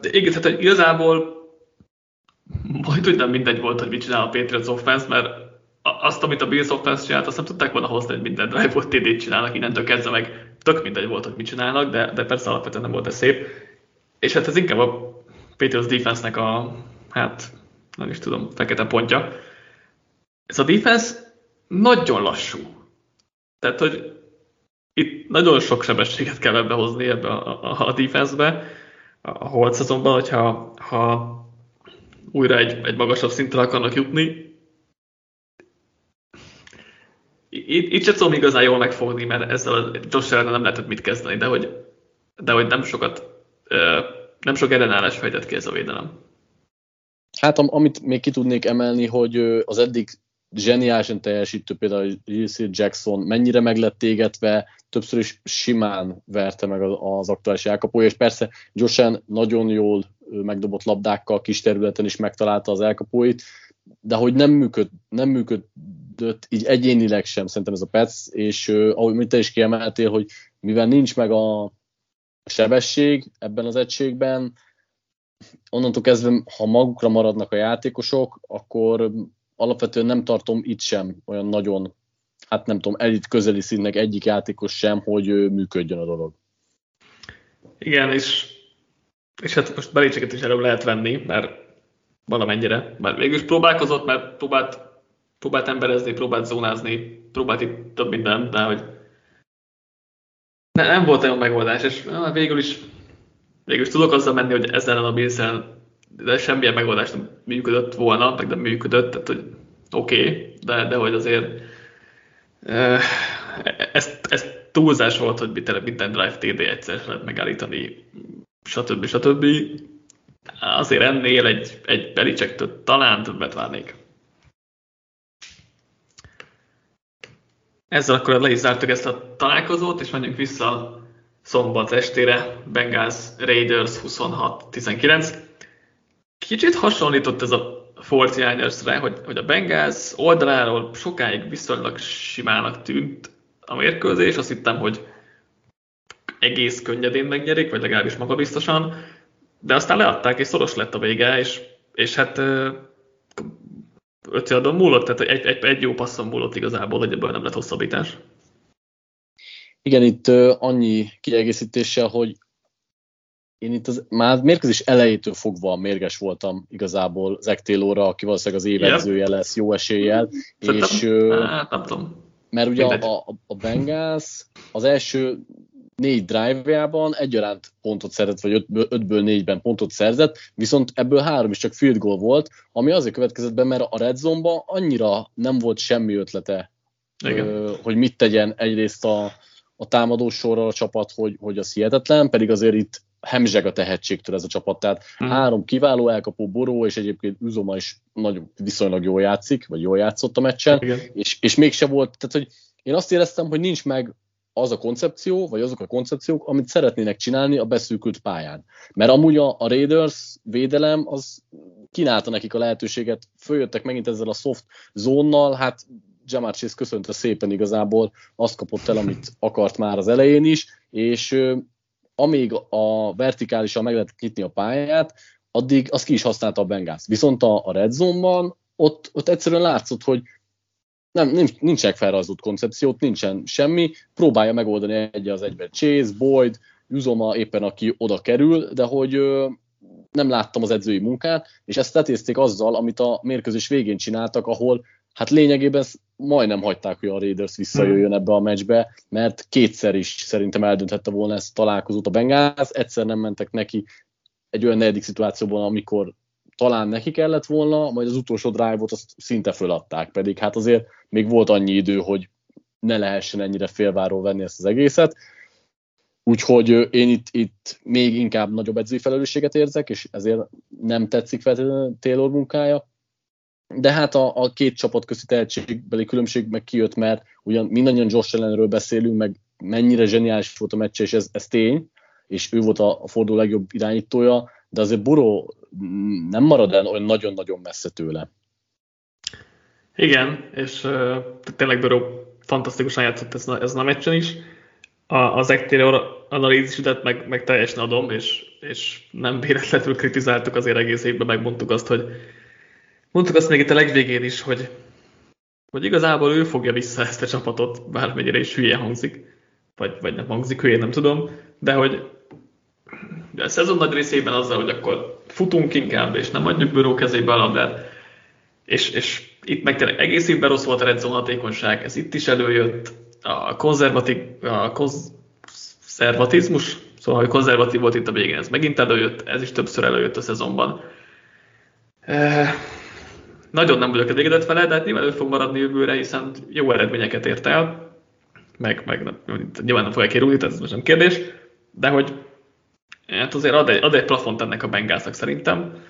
Igen, tehát igazából majd úgy nem mindegy volt, hogy mit csinál a Patriots offense, mert azt, amit a Bills offense csinált, azt nem tudták volna hozni, hogy minden drive-ot té dét csinálnak, innentől kezdve meg tök mindegy volt, hogy mit csinálnak, de, de persze alapvetően nem volt ez szép. És hát ez inkább a Patriots defense-nek a, hát nem is tudom, fekete pontja. Ez a defense nagyon lassú. Tehát, hogy itt nagyon sok sebességet kell ebbe hozni ebbe a, a, a defense-be. A holt szezonban, hogyha ha újra egy, egy magasabb szintre akarnak jutni, itt, itt sem tudom igazán jól megfogni, mert ezzel a Josh Allen nem lehetett mit kezdeni, de hogy, de hogy nem sokat, nem sok ellenállás fejtett ki ez a védelem. Hát amit még ki tudnék emelni, hogy az eddig zseniálisan teljesítő például J C Jackson mennyire meg lett égetve, többször is simán verte meg az, az aktuális elkapója, és persze Josh Allen nagyon jól megdobott labdákkal, kis területen is megtalálta az elkapóit, de hogy nem, működ, nem működött így egyénileg sem szerintem ez a Pets, és ahogy mint te is kiemeltél, hogy mivel nincs meg a sebesség ebben az egységben, onnantól kezdve, ha magukra maradnak a játékosok, akkor alapvetően nem tartom itt sem olyan nagyon, hát nem tudom, elit közeli színnek egyik játékos sem, hogy működjön a dolog. Igen, és És hát most Belichicket is előbb lehet venni, mert valamennyire. Már végülis próbálkozott, mert próbált, próbált emberezni, próbált zónázni, próbált itt több mindent, de hogy ne, nem volt olyan megoldás, és na, végül is végül is tudok azzal menni, hogy ezzel a Bills-en de semmilyen megoldás nem működött volna, meg nem működött, tehát hogy oké, okay, de, de hogy azért ez, ez túlzás volt, hogy minden drive té dé egyszer lehet megállítani, stb. stb. Azért ennél egy, egy Belicsektől talán többet várnék. Ezzel akkor le is zártuk ezt a találkozót, és menjünk vissza szombat estére, Bengals Raiders huszonhat tizenkilenc. Kicsit hasonlított ez a negyvenkilencesre, hogy, hogy a Bengals oldaláról sokáig viszonylag simának tűnt a mérkőzés, azt hittem, hogy egész könnyedén megnyerik, vagy legalábbis magabiztosan, de aztán leadták, és szoros lett a vége, és, és hát öt adon múlott, tehát egy, egy, egy jó passzon múlott igazából, hogy ebből nem lett hosszabbítás. Igen, itt annyi kiegészítéssel, hogy én itt az, már mérkőzés elejétől fogva mérges voltam igazából Zach Taylorra, aki valószínűleg az évedzője lesz jó eséllyel, szerintem, és hát, nem tudom. Mert ugye a, a, a Bengals az első négy drive-jában egyaránt pontot szerzett, vagy ötből, ötből négyben pontot szerzett, viszont ebből három is csak field goal volt, ami azért következett be, mert a red zone-ban annyira nem volt semmi ötlete, ö, hogy mit tegyen egyrészt a, a támadósorral a csapat, hogy, hogy az hihetetlen, pedig azért itt hemzseg a tehetségtől ez a csapat, tehát hmm. három kiváló elkapó, Boró, és egyébként Juzoma is nagyon, viszonylag jól játszik, vagy jól játszott a meccsen, és, és mégse volt, tehát hogy én azt éreztem, hogy nincs meg az a koncepció, vagy azok a koncepciók, amit szeretnének csinálni a beszűkült pályán. Mert amúgy a, a Raiders védelem, az kínálta nekik a lehetőséget, följöttek megint ezzel a soft zónnal, hát Jamar Chase köszönte szépen igazából, azt kapott el, amit akart már az elején is, és euh, amíg a vertikálisan meg lehet nyitni a pályát, addig azt ki is használta a Bengals. Viszont a, a red zone-ban ott, ott egyszerűen látszott, hogy Nem, nincs, nincsenek felrajzolt koncepciót, nincsen semmi, próbálja megoldani egy az egyben Chase, Boyd, Juzoma éppen aki oda kerül, de hogy ö, nem láttam az edzői munkát, és ezt letézték azzal, amit a mérkőzés végén csináltak, ahol hát lényegében majdnem hagyták, hogy a Raiders visszajöjjön ebbe a meccsbe, mert kétszer is szerintem eldönthette volna ezt a találkozót a Bengals, egyszer nem mentek neki egy olyan negyedik szituációban, amikor talán neki kellett volna, majd az utolsó drive-ot azt szinte föladták, pedig hát azért még volt annyi idő, hogy ne lehessen ennyire félváról venni ezt az egészet. Úgyhogy én itt, itt még inkább nagyobb edzői felelősséget érzek, és ezért nem tetszik feltétlenül Taylor munkája. De hát a, a két csapat közti tehetségbeli különbség meg kijött, mert ugyan mindannyian Josh Allenről beszélünk, meg mennyire zseniális volt a meccse, és ez, ez tény, és ő volt a, a forduló legjobb irányítója, de azért Burrow nem marad el olyan nagyon-nagyon messze tőle. Igen, és uh, tényleg Burrow fantasztikusan játszott ezen a, ezen a meccsen is. A, az exterior analízisidet meg, meg teljesen adom, és, és nem véletlenül kritizáltuk azért egész évben, megmondtuk azt, hogy mondtuk azt még itt a legvégén is, hogy, hogy igazából ő fogja vissza ezt a csapatot, bármennyire is hülye hangzik, vagy, vagy nem hangzik hülyén, nem tudom, de hogy de a szezon nagy részében azzal, hogy akkor futunk inkább, és nem adjuk Burrow kezébe a labdát, és, és itt meg tényleg egész évben rossz volt a redzone hatékonyság, ez itt is előjött, a, konzervati, a konzervatizmus, szóval hogy konzervatív volt itt a végén, ez megint előjött, ez is többször előjött a szezonban. E, nagyon nem vagyok elégedett vele, de hát nyilván ő fog maradni jövőre, hiszen jó eredményeket ért el, meg, meg nem, nyilván nem fogják érülni, ez most nem kérdés, de hogy hát azért ad egy, ad egy plafont ennek a Bengalsnak szerintem,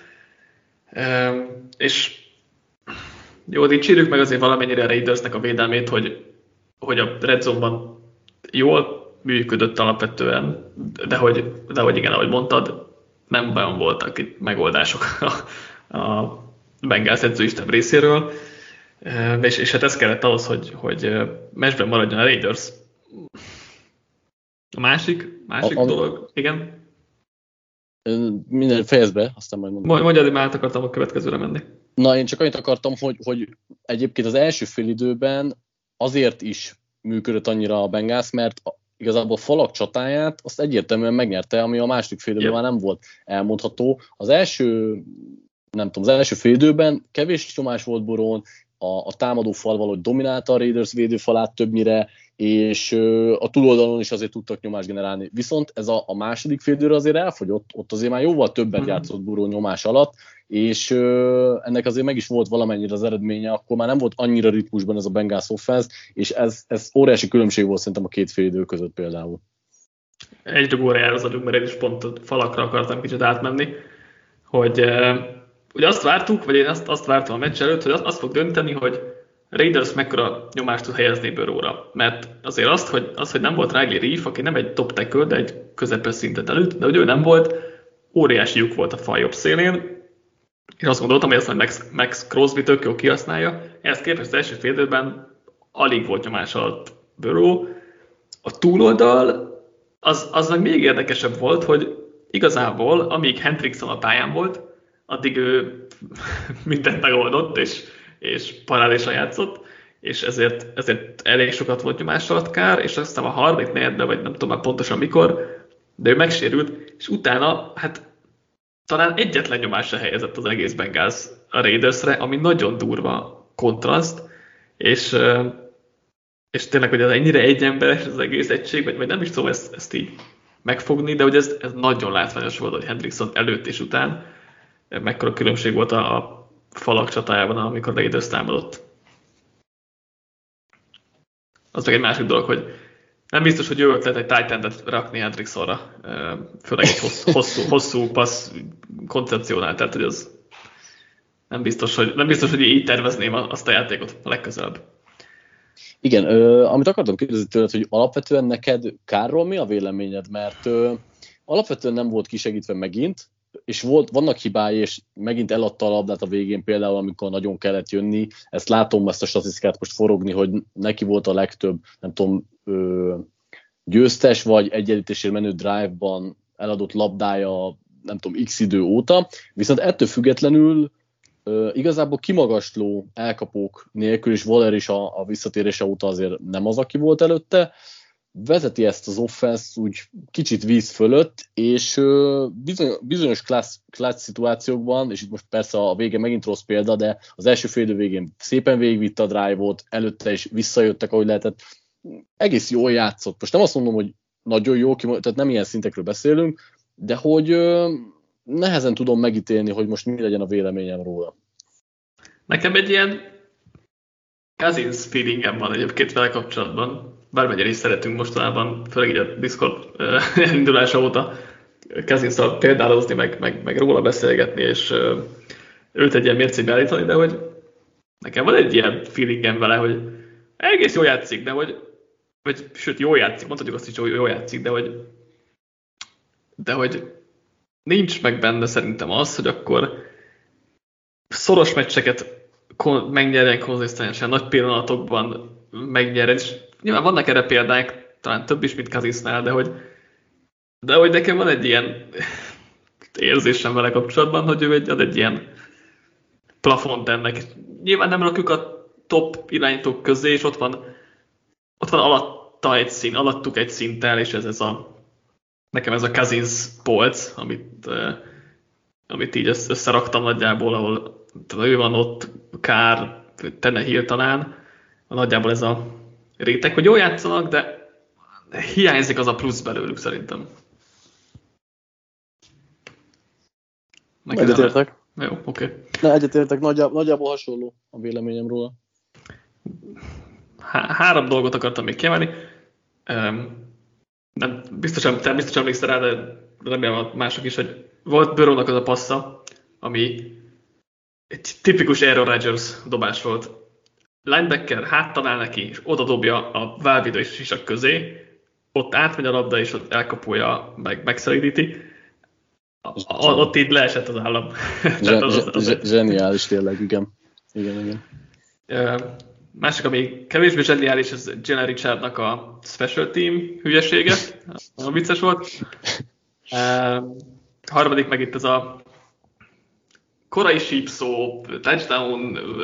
e, és jó, dicsérjük meg azért valamennyire a Raidersnek a védelmét, hogy, hogy a Red Zone-ban jól működött alapvetően, de hogy, de hogy igen, ahogy mondtad, nem olyan voltak itt megoldások a, a Bengals edzőisten részéről, és, és hát ez kellett ahhoz, hogy, hogy meccsben maradjon a Raiders. A másik, másik a, dolog, igen? Minden fejezd be, aztán majd mondom. Mondjad, már át akartam a következőre menni. Na, én csak annyit akartam, hogy, hogy egyébként az első fél időben azért is működött annyira a Bengals, mert igazából a falak csatáját azt egyértelműen megnyerte, ami a második fél időben már nem volt elmondható. Az első, nem tudom, az első fél időben kevés nyomás volt Burón, a, a támadó fal valahogy dominálta a Raiders védőfalát többnyire, és a túloldalon is azért tudtak nyomást generálni. Viszont ez a, a második fél időre azért elfogyott, ott azért már jóval többet játszott Buró nyomás alatt, és ö, ennek azért meg is volt valamennyire az eredménye, akkor már nem volt annyira ritmusban ez a Bengals offense, és ez, ez óriási különbség volt szerintem a két fél idő között például. Egy dugóra az adjuk, mert én is pont a falakra akartam kicsit átmenni, hogy ö, ugye azt vártuk, vagy én azt, azt vártam a meccs előtt, hogy azt, azt fog dönteni, hogy Raiders mekkora nyomást tud helyezni Burrowra, mert azért azt, hogy, az, hogy nem volt Riley Reef, aki nem egy top tackle, de egy közepes szintet előtt, de hogy ő nem volt, óriási lyuk volt a fal jobb szélén. Én azt gondoltam, hogy ezt a Max, Max Crosby tök jól kihasználja. Ehhez képest az első fél időben alig volt nyomás alatt Burrow. A túloldal az, az meg még érdekesebb volt, hogy igazából amíg Hendrickson a pályán volt, addig ő mindent megoldott, és és parádésan játszott, és ezért, ezért elég sokat volt nyomás alatt Kár, és aztán a harmadik negyedben, vagy nem tudom már pontosan mikor, de ő megsérült, és utána hát talán egyetlen nyomásra helyezett az egész Bengals a Raidersre, ami nagyon durva kontraszt, és, és tényleg, hogy ez ennyire egyemberes az egész egység, vagy, vagy nem is tudom ezt, ezt így megfogni, de hogy ez, ez nagyon látványos volt, hogy Hendrickson előtt és után mekkora különbség volt a, a falak csatájában, amikor Raiders támadott. Az meg egy másik dolog, hogy nem biztos, hogy jó ötlet egy tight endet rakni Hendricksonra, főleg egy hosszú, hosszú, hosszú passz koncepciónál, tehát hogy az nem biztos, hogy, nem biztos, hogy így tervezném azt a játékot a legközelebb. Igen, ö, amit akartam kérdezni tőled, hogy alapvetően neked Kárról mi a véleményed, mert ö, alapvetően nem volt kisegítve megint, és volt, vannak hibái, és megint eladta a labdát a végén például, amikor nagyon kellett jönni. Ezt látom, ezt a statisztikát most forogni, hogy neki volt a legtöbb, nem tudom, győztes vagy egyenlítésért menő drive-ban eladott labdája, nem tudom, x idő óta. Viszont ettől függetlenül igazából kimagasló elkapók nélkül, és Waller is a, a visszatérése óta azért nem az, aki volt előtte, vezeti ezt az offense úgy kicsit víz fölött, és bizonyos klassz, klassz szituációkban, és itt most persze a vége megint rossz példa, de az első fél idő végén szépen végigvitte a drive-ot, előtte is visszajöttek, ahogy lehetett. Egész jól játszott. Most nem azt mondom, hogy nagyon jó, tehát nem ilyen szintekről beszélünk, de hogy nehezen tudom megítélni, hogy most mi legyen a véleményem róla. Nekem egy ilyen Cousins feelingem van egyébként vele kapcsolatban. Bármennyire is szeretünk mostanában, főleg így a Discord indulása óta Cousinszal példálozni, meg, meg, meg róla beszélgetni, és őt egy ilyen mércébe állítani, de hogy nekem van egy ilyen feelingem vele, hogy egész jól játszik, de hogy, vagy, sőt, jól játszik, mondhatjuk azt is, hogy jól játszik, de hogy, de hogy nincs meg benne szerintem az, hogy akkor szoros meccseket megnyerjen konzisztensen, nagy pillanatokban megnyerjen, és nyilván vannak erre példák, talán több is, mint Kazinsznál, de hogy, de hogy nekem van egy ilyen érzésem vele kapcsolatban, hogy ő egy, ad egy ilyen plafont ennek. Nyilván nem rakjuk a top irányítók közé, és ott van, ott van alatta egy szín, alattuk egy szinttel, és ez, ez a, nekem ez a Cousins polc, amit, eh, amit így összeraktam nagyjából, ahol ő van ott, Kár, Tenehill talán, nagyjából ez a réteg, hogy jól játszanak, de hiányzik az a plusz belőlük szerintem. Egyetértek. Jó, oké. Okay. Ne, egyetértek, nagyjáb, nagyjából hasonló a véleményem róla. Há- három dolgot akartam még kiemelni. Um, nem, biztosan, te biztosan emlékszel rá, de remélem a mások is, hogy volt Burrownak az a passza, ami egy tipikus Aaron Rodgers dobás volt. Linebacker háttal áll neki, és oda dobja a válvédő és sisak közé, ott átmegy a labda, és ott elkapolja, meg megszeridíti. A, ott így leesett az állam. Zsen, az, az, az zseniális tényleg, igen. igen, igen. Másik, ami kevésbé zseniális, ez Jalen Richardnak a special team hülyesége. A vicces volt. A harmadik meg itt ez a korai sípszó, touchdown,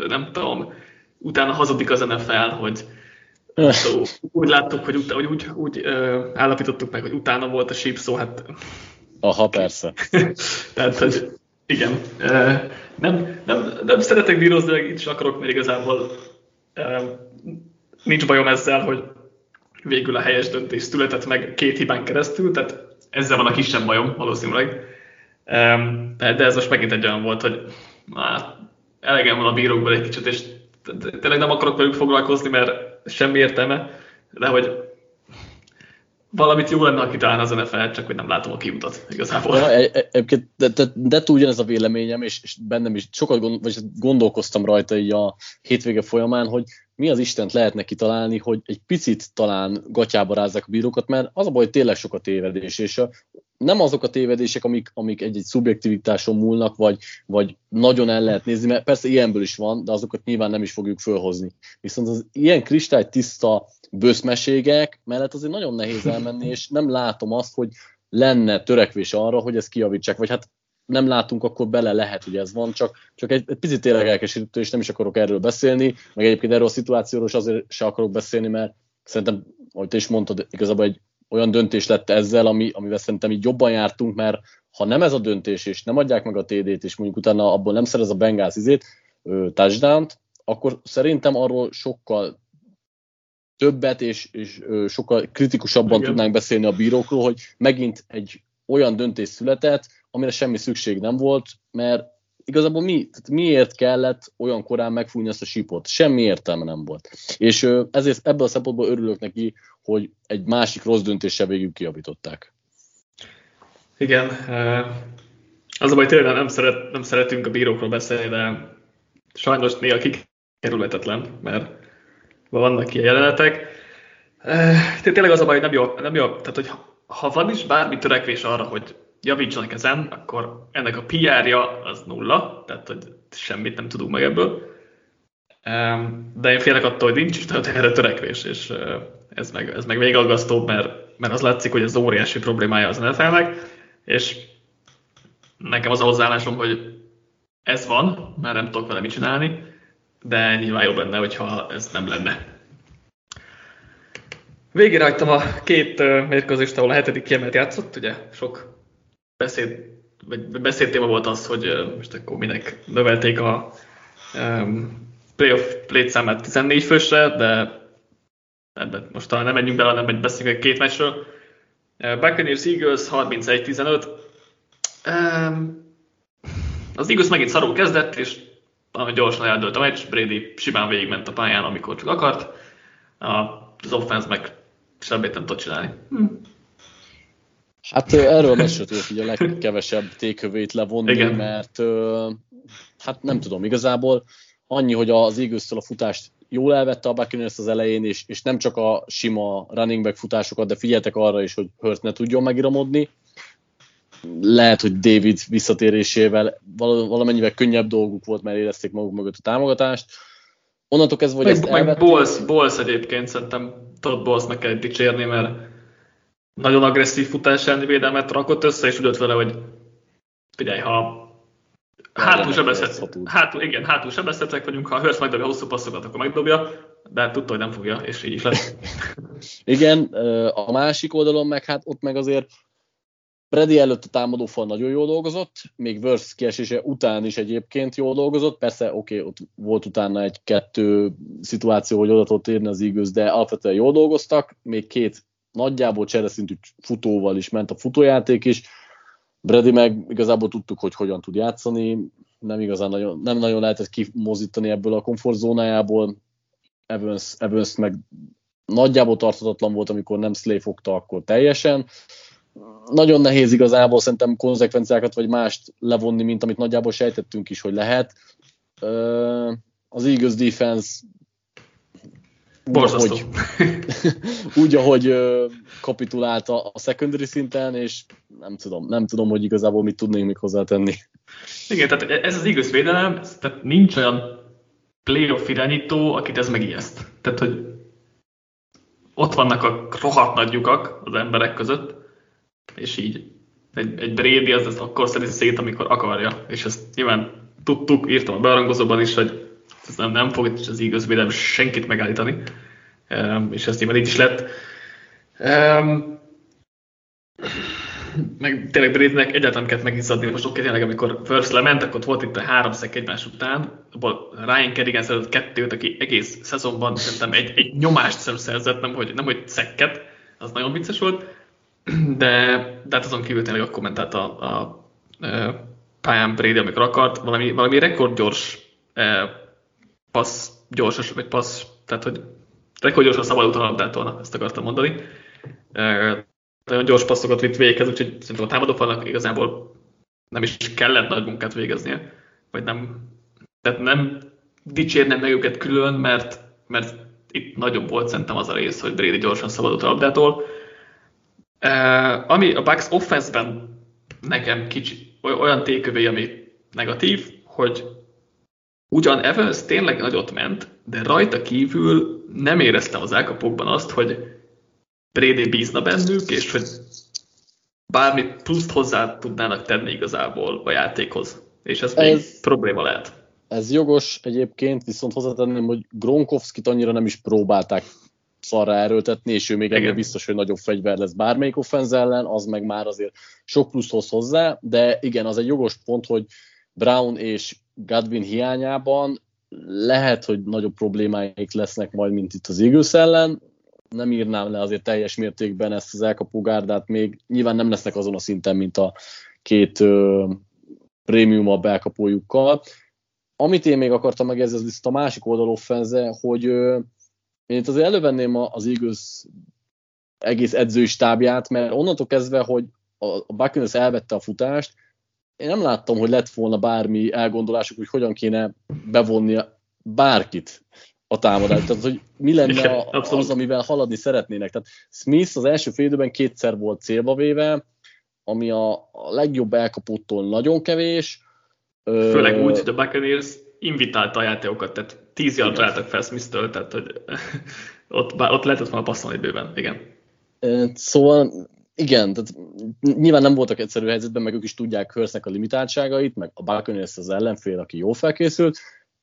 nem tudom, utána hazudik az en ef el, hogy szó, úgy láttuk, hogy utána, úgy, úgy, úgy állapítottuk meg, hogy utána volt a sípszó, hát... Aha, persze. Tehát, hogy igen. Nem, nem, nem szeretek bírozni, de itt is akarok, mert igazából nincs bajom ezzel, hogy végül a helyes döntés született meg két hibán keresztül, tehát ezzel van a kisebb bajom valószínűleg. De ez most megint egy olyan volt, hogy már elegem van a bírókból egy kicsit, és tényleg nem akarok velük foglalkozni, mert semmi értelme, de hogy valamit jó lenne, aki talán az en ef el, csak hogy nem látom a kiutat igazából. De ugyanez a véleményem, és, és bennem is sokat gond, vagy gondolkoztam rajta így a hétvége folyamán, hogy mi az Istent lehetne kitalálni, hogy egy picit talán gatyába rázzák a bírókat, mert az a baj, hogy tényleg sok a tévedés, és nem azok a tévedések, amik, amik egy-egy szubjektivitáson múlnak, vagy, vagy nagyon el lehet nézni, mert persze ilyenből is van, de azokat nyilván nem is fogjuk fölhozni. Viszont az ilyen kristálytiszta böszmeségek mellett azért nagyon nehéz elmenni, és nem látom azt, hogy lenne törekvés arra, hogy ezt kijavítsák, vagy hát nem látunk, akkor bele lehet, hogy ez van, csak, csak egy, egy picit tényleg elkeserítő, és nem is akarok erről beszélni, meg egyébként erről a szituációról is azért se akarok beszélni, mert szerintem, ahogy te is mondtad, igazából egy olyan döntés lett ezzel, ami, amivel szerintem így jobban jártunk, mert ha nem ez a döntés, és nem adják meg a té dét, és mondjuk utána abból nem szerez a Bengals izét, touchdown-t, akkor szerintem arról sokkal többet, és, és sokkal kritikusabban igen, tudnánk beszélni a bírókról, hogy megint egy olyan döntés született, amire semmi szükség nem volt, mert igazából mi, miért kellett olyan korán megfújni ezt a sípot? Semmi értelme nem volt. És ezért ebből a szempontból örülök neki, hogy egy másik rossz döntéssel végül kijavították. Igen. Az a baj, tényleg nem, szeret, nem szeretünk a bírókról beszélni, de sajnos néha kikerülhetetlen, mert vannak ilyen jelenetek. Tényleg az a baj, hogy nem jó, nem jó. Tehát, hogy ha van is bármi törekvés arra, hogy javítsanak ezen, akkor ennek a pé er-ja az nulla, tehát hogy semmit nem tudunk meg ebből. De én félek attól, hogy nincs is erre törekvés, és ez meg, ez meg még aggasztóbb, mert, mert az látszik, hogy az óriási problémája az en ef el-nek, és nekem az a hozzáállásom, hogy ez van, mert nem tudok vele mit csinálni, de nyilván jobb lenne, hogyha ez nem lenne. Végére hagytam a két mérkőzést, ahol a hetedik kiemelt játszott, ugye sok beszéd, vagy beszédtéma volt az, hogy most akkor minek növelték a um, playoff létszámát tizennégy fősre, de ebben most talán nem menjünk bele, hanem beszélünk két meccsről. Buccaneers Eagles harmincegy tizenöt. Um, az Eagles megint szarul kezdett, és nagyon gyorsan eldőlt a meccs, Brady simán végigment a pályán, amikor csak akart. Az offense meg semmit nem tud csinálni. Hm. Hát erről a meccsről tudok így a legkevesebb tékövét levonni, igen, mert hát nem tudom, igazából annyi, hogy az Eagles-től a futást jól elvette a Buccaneers az elején, és, és nem csak a sima running back futásokat, de figyeltek arra is, hogy Hurt ne tudjon megiramodni. lehet, hogy David visszatérésével valamennyivel könnyebb dolguk volt, mert érezték maguk mögött a támogatást. Onnantól kezdve, hogy ezt elvették. Bolsz, Bolsz egyébként szerintem Todd Bolsznak kell dicsérni, mert nagyon agresszív futás elleni védelmet rakott össze, és üdött vele, hogy figyelj, ha hátul, igen, hátul sebezhetek vagyunk, ha a Hurst megdobja hosszú passzokat, akkor megdobja, de tudta, hogy nem fogja, és így is lesz. Igen, a másik oldalon meg hát ott meg azért Brady előtt a támadófal nagyon jól dolgozott, még Wurst kiesése után is egyébként jól dolgozott, persze oké, okay, ott volt utána egy-kettő szituáció, hogy oda tudott érni az Eagles, de alapvetően jól dolgoztak, még két nagyjából csereszintű futóval is ment a futójáték is, Brady meg igazából tudtuk, hogy hogyan tud játszani, nem igazán nagyon, nem nagyon lehetett kimozítani ebből a komfortzónájából, Evans, Evans meg nagyjából tarthatatlan volt, amikor nem Slay fogta, akkor teljesen. Nagyon nehéz igazából szerintem konzekvenciákat vagy mást levonni, mint amit nagyjából sejtettünk is, hogy lehet. Az Eagles defense borzasztó. Úgy, ahogy, úgy, ahogy kapitulálta a secondary szinten, és nem tudom, nem tudom, hogy igazából mit tudnénk még hozzátenni. Igen, tehát ez az Eagles védelem, tehát nincs olyan playoff irányító, akit ez megijeszt. Tehát, hogy ott vannak a rohadt nagy lyukak az emberek között, és így egy, egy Brady az ezt akkor szerint szét, amikor akarja. És ezt nyilván tudtuk, írtam a bearangozóban is, hogy ez nem, nem fog itt az Eagles védelem senkit megállítani. Um, és ez nyilván így is lett. Um, meg tényleg Bradynek egyáltalán kellett megizzadni. Most oké, tényleg amikor First lement, akkor volt itt a három szek egymás után. Ryan Kerrigan szerzett kettőt, aki egész szezonban szerintem egy, egy nyomást sem szerzett, nem hogy, nem, hogy szekket. Az nagyon vicces volt. De, de hát azon kívül tényleg akkor ment át a, a, a pályán Brady, amikor akart, valami, valami rekordgyors e, passz, gyors, vagy passz, tehát hogy rekordgyorsan szabadultan labdátolna, ezt akartam mondani. E, nagyon gyors passzokat vitt véghez, úgyhogy szerintem a támadófalnak igazából nem is kellett nagy munkát végeznie, vagy nem, tehát nem dicsérnem meg őket külön, mert, mert itt nagyobb volt szerintem az a rész, hogy Brady gyorsan szabadultan labdától. Uh, ami a Bucks offense-ben nekem kicsi, olyan tékövé, ami negatív, hogy ugyan Evans tényleg nagyot ment, de rajta kívül nem éreztem az elkapokban azt, hogy Brady bízna bennük, és hogy bármi pluszt hozzá tudnának tenni igazából a játékhoz. És ez, ez még probléma lehet. Ez jogos egyébként, viszont hozzátenném, hogy Gronkowskit annyira nem is próbálták szarra erőltetni, és ő még egyre biztos, hogy nagyobb fegyver lesz bármelyik offenz ellen, az meg már azért sok plusz hoz hozzá, de igen, az egy jogos pont, hogy Brown és Godwin hiányában lehet, hogy nagyobb problémáik lesznek majd, mint itt az Eagles ellen. Nem írnám le azért teljes mértékben ezt az elkapó gárdát, még nyilván nem lesznek azon a szinten, mint a két ö, prémiumabb elkapójukkal. Amit én még akartam megjegyezni, az a másik oldal offenze, hogy ö, én itt azért elővenném az Eagles egész edzői stábját, mert onnantól kezdve, hogy a Buccaneers elvette a futást, én nem láttam, hogy lett volna bármi elgondolásuk, hogy hogyan kéne bevonni bárkit a támadást. Tehát, hogy mi lenne az, amivel haladni szeretnének. Tehát Smith az első fél időben kétszer volt célba véve, ami a legjobb elkapóttól nagyon kevés. Főleg úgy, hogy a Buccaneers invitálta a játékokat, tehát tíz yardra álltak fel Smith-től, tehát hogy ott, ott lehetett volna passzolni bőven, igen. Szóval igen, tehát nyilván nem voltak egyszerű helyzetben, meg ők is tudják Hurstnek a limitáltságait, meg a Buccaneers az ellenfél, aki jól felkészült.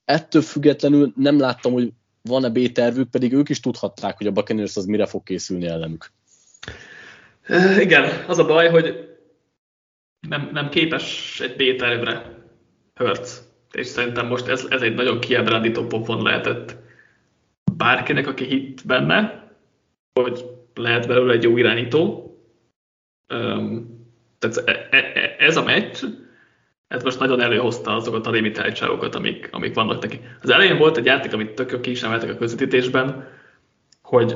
Ettől függetlenül nem láttam, hogy van-e B-tervük, pedig ők is tudhatták, hogy a Buccaneers az mire fog készülni ellenük. Igen, az a baj, hogy nem, nem képes egy B-tervre Hurst. És szerintem most ez, ez egy nagyon kiábrándító pofon lehetett bárkinek, aki hitt benne, hogy lehet belőle egy jó irányító. Um, tehát ez a meccs, ez most nagyon előhozta azokat a limitáltságokat, amik, amik vannak neki. Az elején volt egy játék, amit tök ki is emeltek a közvetítésben, hogy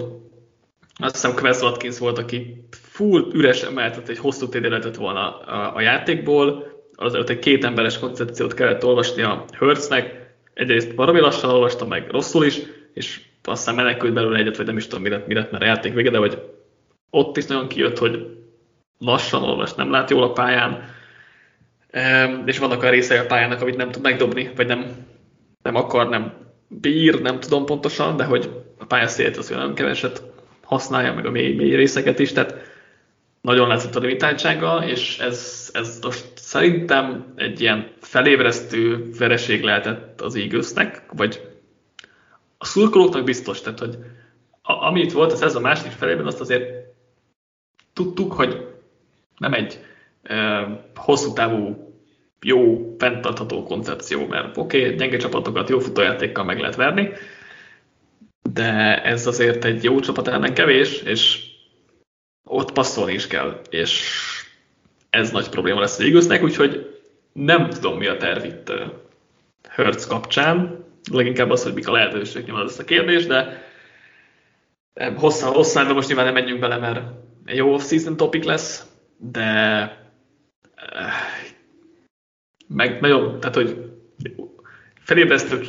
azt hiszem Quez Watkins volt, aki full üres emeltet, egy hosszú té dé lehetett volna a, a játékból, azelőtt egy két emberes koncepciót kellett olvasni a Hurstnek, egyrészt valami lassan olvasta, meg rosszul is, és aztán menekült belőle egyet, vagy nem is tudom, mi lett, mi lett már a játék vége, de vagy ott is nagyon kijött, hogy lassan olvas, nem lát jól a pályán, és vannak a részei a pályának, amit nem tud megdobni, vagy nem, nem akar, nem bír, nem tudom pontosan, de hogy a pályaszélet az olyan keveset használja, meg a mély, mély részeket is, tehát nagyon látszott a limitáltsága, és ez, ez most szerintem egy ilyen felébresztő vereség lehetett az Eaglesnek, vagy a szurkolóknak biztos, tehát hogy a, ami itt volt, ez a második felében azt azért tudtuk, hogy nem egy e, hosszú távú, jó, fenntartható koncepció, mert oké, okay, gyenge csapatokat jó futójátékkal meg lehet verni, de ez azért egy jó csapat ellen kevés, és ott passzolni is kell, és ez nagy probléma lesz az Eaglesnek, úgyhogy nem tudom, mi a terv itt Hurts kapcsán, leginkább az, hogy mik a lehetőség, nyilván az lesz a kérdés, de hosszan, hosszan, de most nyilván nem menjünk bele, mert jó off-season topic lesz, de meg nagyon, tehát hogy felébresztő,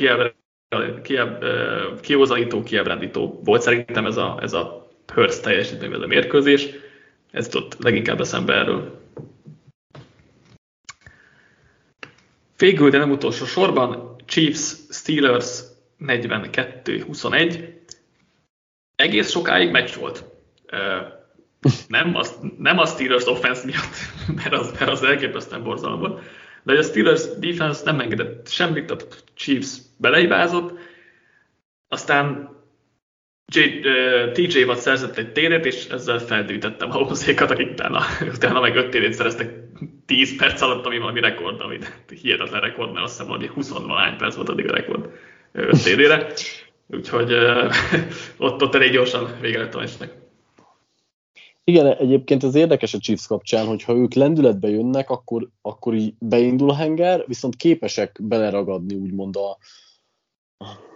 kiózanító, kiábrándító volt szerintem ez a, ez a Hurts teljesítmény, ez a mérkőzés, ez ott leginkább eszembe erről. Végül, de nem utolsó sorban, Chiefs, Steelers negyvenkettő huszonegy. Egész sokáig meccs volt. Nem, az, nem a Steelers offense miatt, mert az, mert az elképesztően borzalom volt, de a Steelers defense nem engedett semmit, a Chiefs beleibázott, aztán té jé Watt szerzett egy té dét, és ezzel feldűjtettem a hozékat, akik utána, utána meg öt té dét szereztek tíz perc alatt, ami valami rekord, ami hihetetlen rekord, mert azt hiszem valami húsz-valahány perc volt addig a rekord öt té dére. Úgyhogy ott, ott elég gyorsan vége lett a meccsnek. Igen, egyébként ez érdekes a Chiefs kapcsán, hogy ha ők lendületbe jönnek, akkor, akkor így beindul a henger, viszont képesek beleragadni, úgymond a...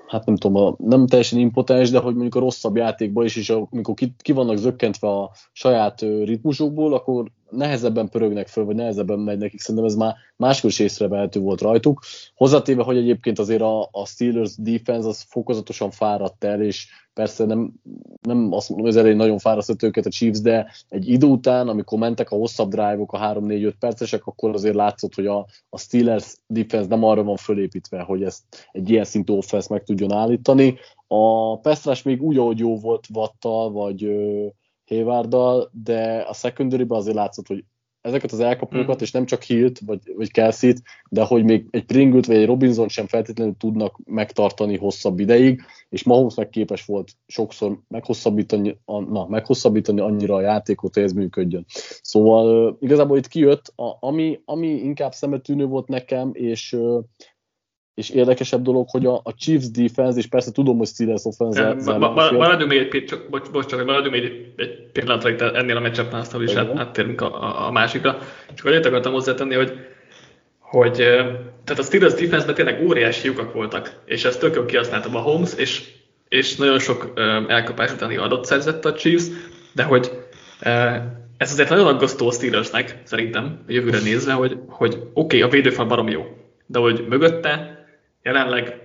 hát nem tudom, a, nem teljesen impotens, de hogy mondjuk a rosszabb játékban is, és amikor ki, ki vannak zökkentve a saját ritmusokból, akkor nehezebben pörögnek föl, vagy nehezebben megy nekik, szerintem ez már máskor is észrevehető volt rajtuk. Hozzátéve, hogy egyébként azért a, a Steelers defense az fokozatosan fáradt el, és persze nem, nem azt mondom, hogy az elején nagyon fárasztott őket a Chiefs, de egy idő után, amikor mentek a hosszabb drive-ok, a három-négy-öt percesek, akkor azért látszott, hogy a, a Steelers defense nem arra van fölépítve, hogy ezt egy ilyen szintű offense meg tudjon állítani. A pass még úgy, ahogy jó volt Watt-tal, vagy Hayward-dal, de a secondary-ben azért látszott, hogy ezeket az elkapókat, mm. és nem csak Hilt, vagy, vagy Kelsey-t, de hogy még egy Pringlet, vagy egy Robinson sem feltétlenül tudnak megtartani hosszabb ideig, és Mahomes meg képes volt sokszor meghosszabbítani, na, meghosszabbítani annyira a játékot, hogy ez működjön. Szóval igazából itt kijött, a, ami, ami inkább szemetűnő volt nekem, és, és érdekesebb dolog, hogy a, a Chiefs defense, és persze tudom, hogy Steelers offense... Maradjunk még egy pillanatra itt ennél a match-upnál, aztán is áttérünk a, a, a másikra. Csak annyit akartam hozzátenni, hogy, hogy tehát a Steelers defense-ben tényleg óriási lyukak voltak, és ezt tökön kihasználtam a Holmes, és, és nagyon sok elkapás utáni adott szerzett a Chiefs, de hogy ez azért nagyon aggasztó a Steelersnek, szerintem, jövőre nézve, hogy, hogy oké, okay, a védőfal barom jó, de hogy mögötte jelenleg,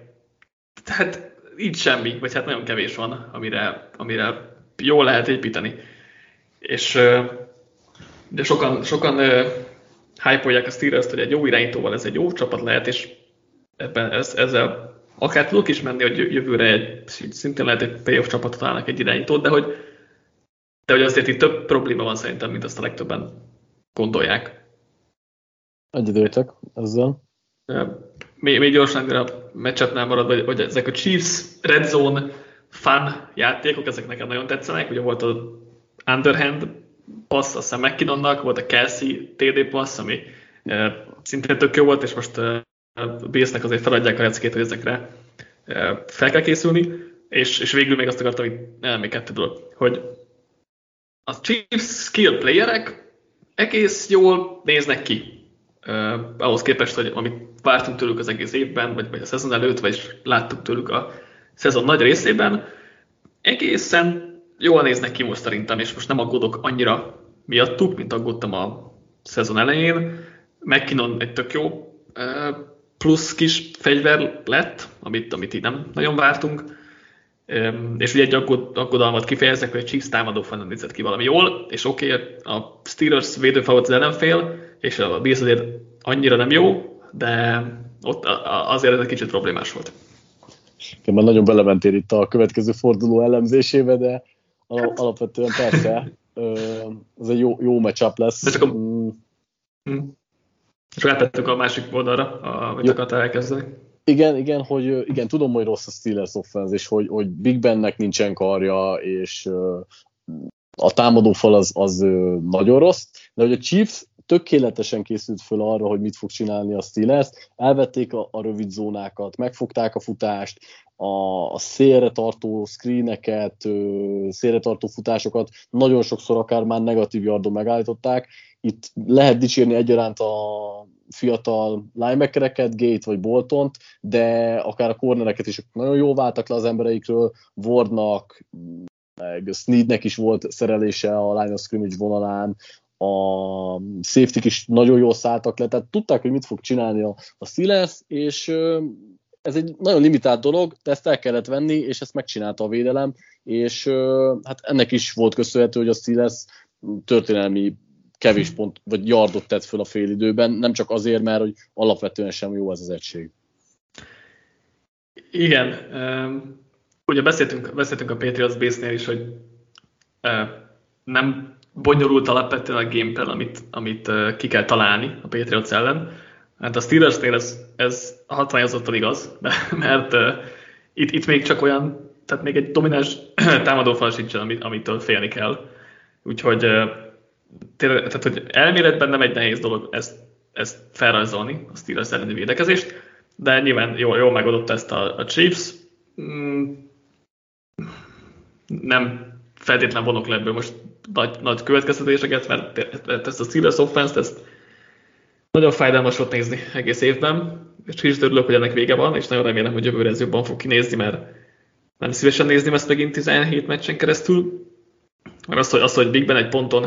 tehát így semmi, vagy hát nagyon kevés van, amire, amire jól lehet építeni. És de sokan, sokan hype-olják a Steelers-t, hogy egy jó irányítóval ez egy jó csapat lehet, és ebben ez, ezzel akár tudok is menni, hogy jövőre egy, szintén lehet egy playoff csapatot állnak egy irányítót, de hogy, de hogy azért itt több probléma van szerintem, mint azt a legtöbben gondolják. Egyedültek ezzel. Még, még gyorsan a match-upnál maradva, hogy, hogy ezek a Chiefs red zone fun játékok, ezek nekem nagyon tetszenek. Ugye volt az underhand passz, azt hiszem McKinnonnak, volt a Kelsey té dé passz, ami eh, szintén tök jó volt, és most eh, a Bills-nek azért feladják a leckét, hogy ezekre eh, fel kell készülni. És, és végül még azt akartam, hogy nem, még kettő dolog, hogy a Chiefs skill playerek egész jól néznek ki. Uh, ahhoz képest, hogy amit vártunk tőlük az egész évben, vagy, vagy a szezon előtt, vagy láttuk tőlük a szezon nagy részében, egészen jól néznek ki most szerintem, és most nem aggódok annyira miattuk, mint aggódtam a szezon elején. McKinnon egy tök jó uh, plusz kis fegyver lett, amit, amit így nem nagyon vártunk, És ugye egy aggodalmat kifejeznek, hogy a Chiefs támadó fal nem nézett ki valami jól, és oké, okay, a Steelers védőfal volt az ellenfél, és a Bills azért annyira nem jó, de ott azért ez egy kicsit problémás volt. Én már nagyon belementél itt a következő forduló elemzésébe, de alapvetően persze, ez egy jó, jó matchup lesz. De csak a... Mm. És elpettük a másik oldalra, amit akartál elkezdeni. Igen, igen, hogy igen, tudom, hogy rossz a Steelers offense, és hogy, hogy Big Bennek nincsen karja, és a támadófal az, az nagyon rossz, de hogy a Chiefs tökéletesen készült föl arra, hogy mit fog csinálni a Steelers. Elvették a, a rövid zónákat, megfogták a futást, a, a szélre tartó screeneket, szélre tartó futásokat, nagyon sokszor akár már negatív yardon megállították. Itt lehet dicsérni egyaránt a fiatal linebackereket, Gate vagy Boltont, de akár a cornereket is nagyon jól váltak le az embereikről, Wardnak, meg Sneednek is volt szerelése a line of scrimmage vonalán, a safetyk is nagyon jól szálltak le, tehát tudták, hogy mit fog csinálni a, a Steelers, és ez egy nagyon limitált dolog, de ezt el kellett venni, és ezt megcsinálta a védelem, és hát ennek is volt köszönhető, hogy a Steelers történelmi kevés pont, vagy yardot tett föl a fél időben, nem csak azért, mert hogy alapvetően sem jó ez az egység. Igen, ugye beszéltünk, beszéltünk a Patriots Base-nél is, hogy nem bonyolult alapvetően a gameplan, amit, amit ki kell találni a Patriots ellen. Hát a Steelersnél ez, ez hatványozottan igaz, de, mert uh, itt, itt még csak olyan, tehát még egy domináns támadófal sincsen, amit, amitől félni kell. Úgyhogy uh, tényleg, tehát, hogy elméletben nem egy nehéz dolog ezt, ezt felrajzolni, a Steelers elleni védekezést, de nyilván jól, jól megadott ezt a, a Chiefs. Mm, nem feltétlen vonok le ebből most nagy, nagy következtetéseket, mert ezt a Steelers offense-t, ezt nagyon fájdalmas volt nézni egész évben, és kicsit örülök, hogy ennek vége van, és nagyon remélem, hogy jövőre ez jobban fog kinézni, mert nem szívesen nézném ezt megint tizenhét meccsen keresztül, mert az, hogy, az, hogy Big Ben egy ponton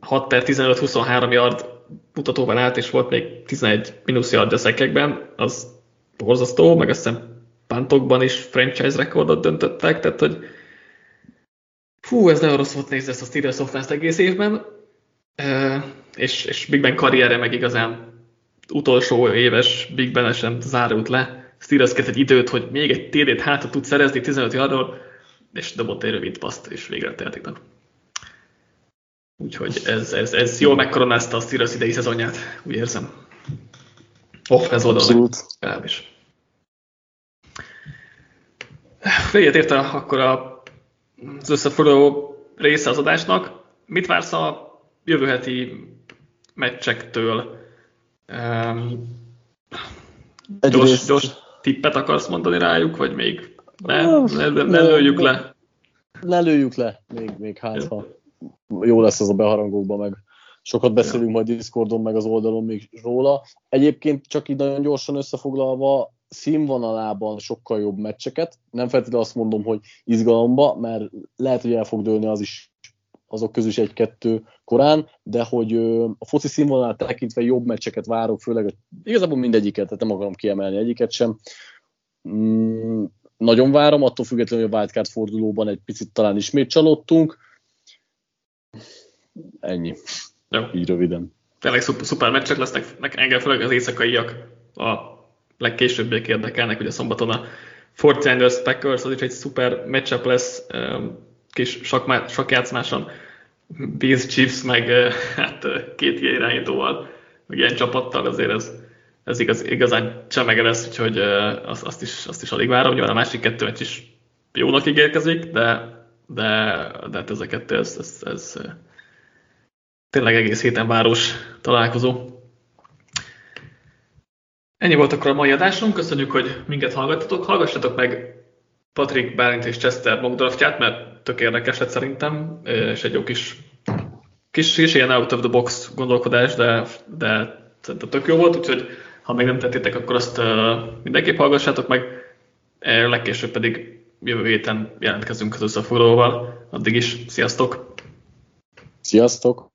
hat per tizenöt huszonhárom yard mutatóban állt, és volt még tizenegy mínusz yard a szekekben, az borzasztó, meg azt hiszem puntokban is franchise rekordot döntöttek, tehát hogy hú, ez nagyon rossz volt nézni ezt a Steelers offense-t egész évben, uh, és, és Big Ben karriere meg igazán utolsó éves Big Ben sem zárult le. Steelers kett egy időt, hogy még egy té dét hátra tud szerezni tizenöt yardról, és dobott egy rövid paszt, és végre tehetik. Úgyhogy ez, ez, ez jól megkoronázta a Steelers idei szezonját, úgy érzem. Offense oldalon. Abszolút. Véget érte akkor a az összefoglaló része az adásnak. Mit vársz a jövő heti meccsektől? Um, gyors, gyors tippet akarsz mondani rájuk, vagy még ne, ne, ne, ne lőjük le? Ne lőjük le, még, még hát, ha jó lesz az a beharangokban, meg sokat beszélünk majd Discordon, meg az oldalon még róla. Egyébként csak így nagyon gyorsan összefoglalva, színvonalában sokkal jobb meccseket. Nem feltétlenül azt mondom, hogy izgalomba, mert lehet, hogy el fog dőlni az is, azok közül is egy-kettő korán, de hogy a foci színvonalát tekintve jobb meccseket várok, főleg igazából mindegyiket, tehát nem akarom kiemelni egyiket sem. Mm, nagyon várom, attól függetlenül, hogy a wildcard fordulóban egy picit talán ismét csalódtunk. Ennyi. Jó. Így röviden. Tényleg szuper meccsek lesznek, engem főleg az éjszakaiak a legkésőbbiek érdekelnek, ugye szombaton a negyvenkilencesek Packers, az is egy szuper matchup lesz, kis sakjátszmáson Bills Chiefs, meg hát két ilyen irányítóval, meg ilyen csapattal, azért ez, ez igaz, igazán csemege lesz, úgyhogy azt, azt, is, azt is alig várom, nyilván a másik kettő meccs is jónak ígérkezik, de, de, de hát ez a kettő, ez, ez, ez tényleg egész héten város találkozó. Ennyi volt akkor a mai adásunk, köszönjük, hogy minket hallgattatok. Hallgassatok meg Patrik, Bálint és Chester mock draftját, mert tök érdekes lett szerintem, és egy jó kis, kis, kis ilyen out of the box gondolkodás, de, de szerintem tök jó volt, úgyhogy ha még nem tettétek, akkor azt mindenképp hallgassátok meg. Legkésőbb pedig jövő héten jelentkezünk az összefoglalóval. Addig is, sziasztok! Sziasztok!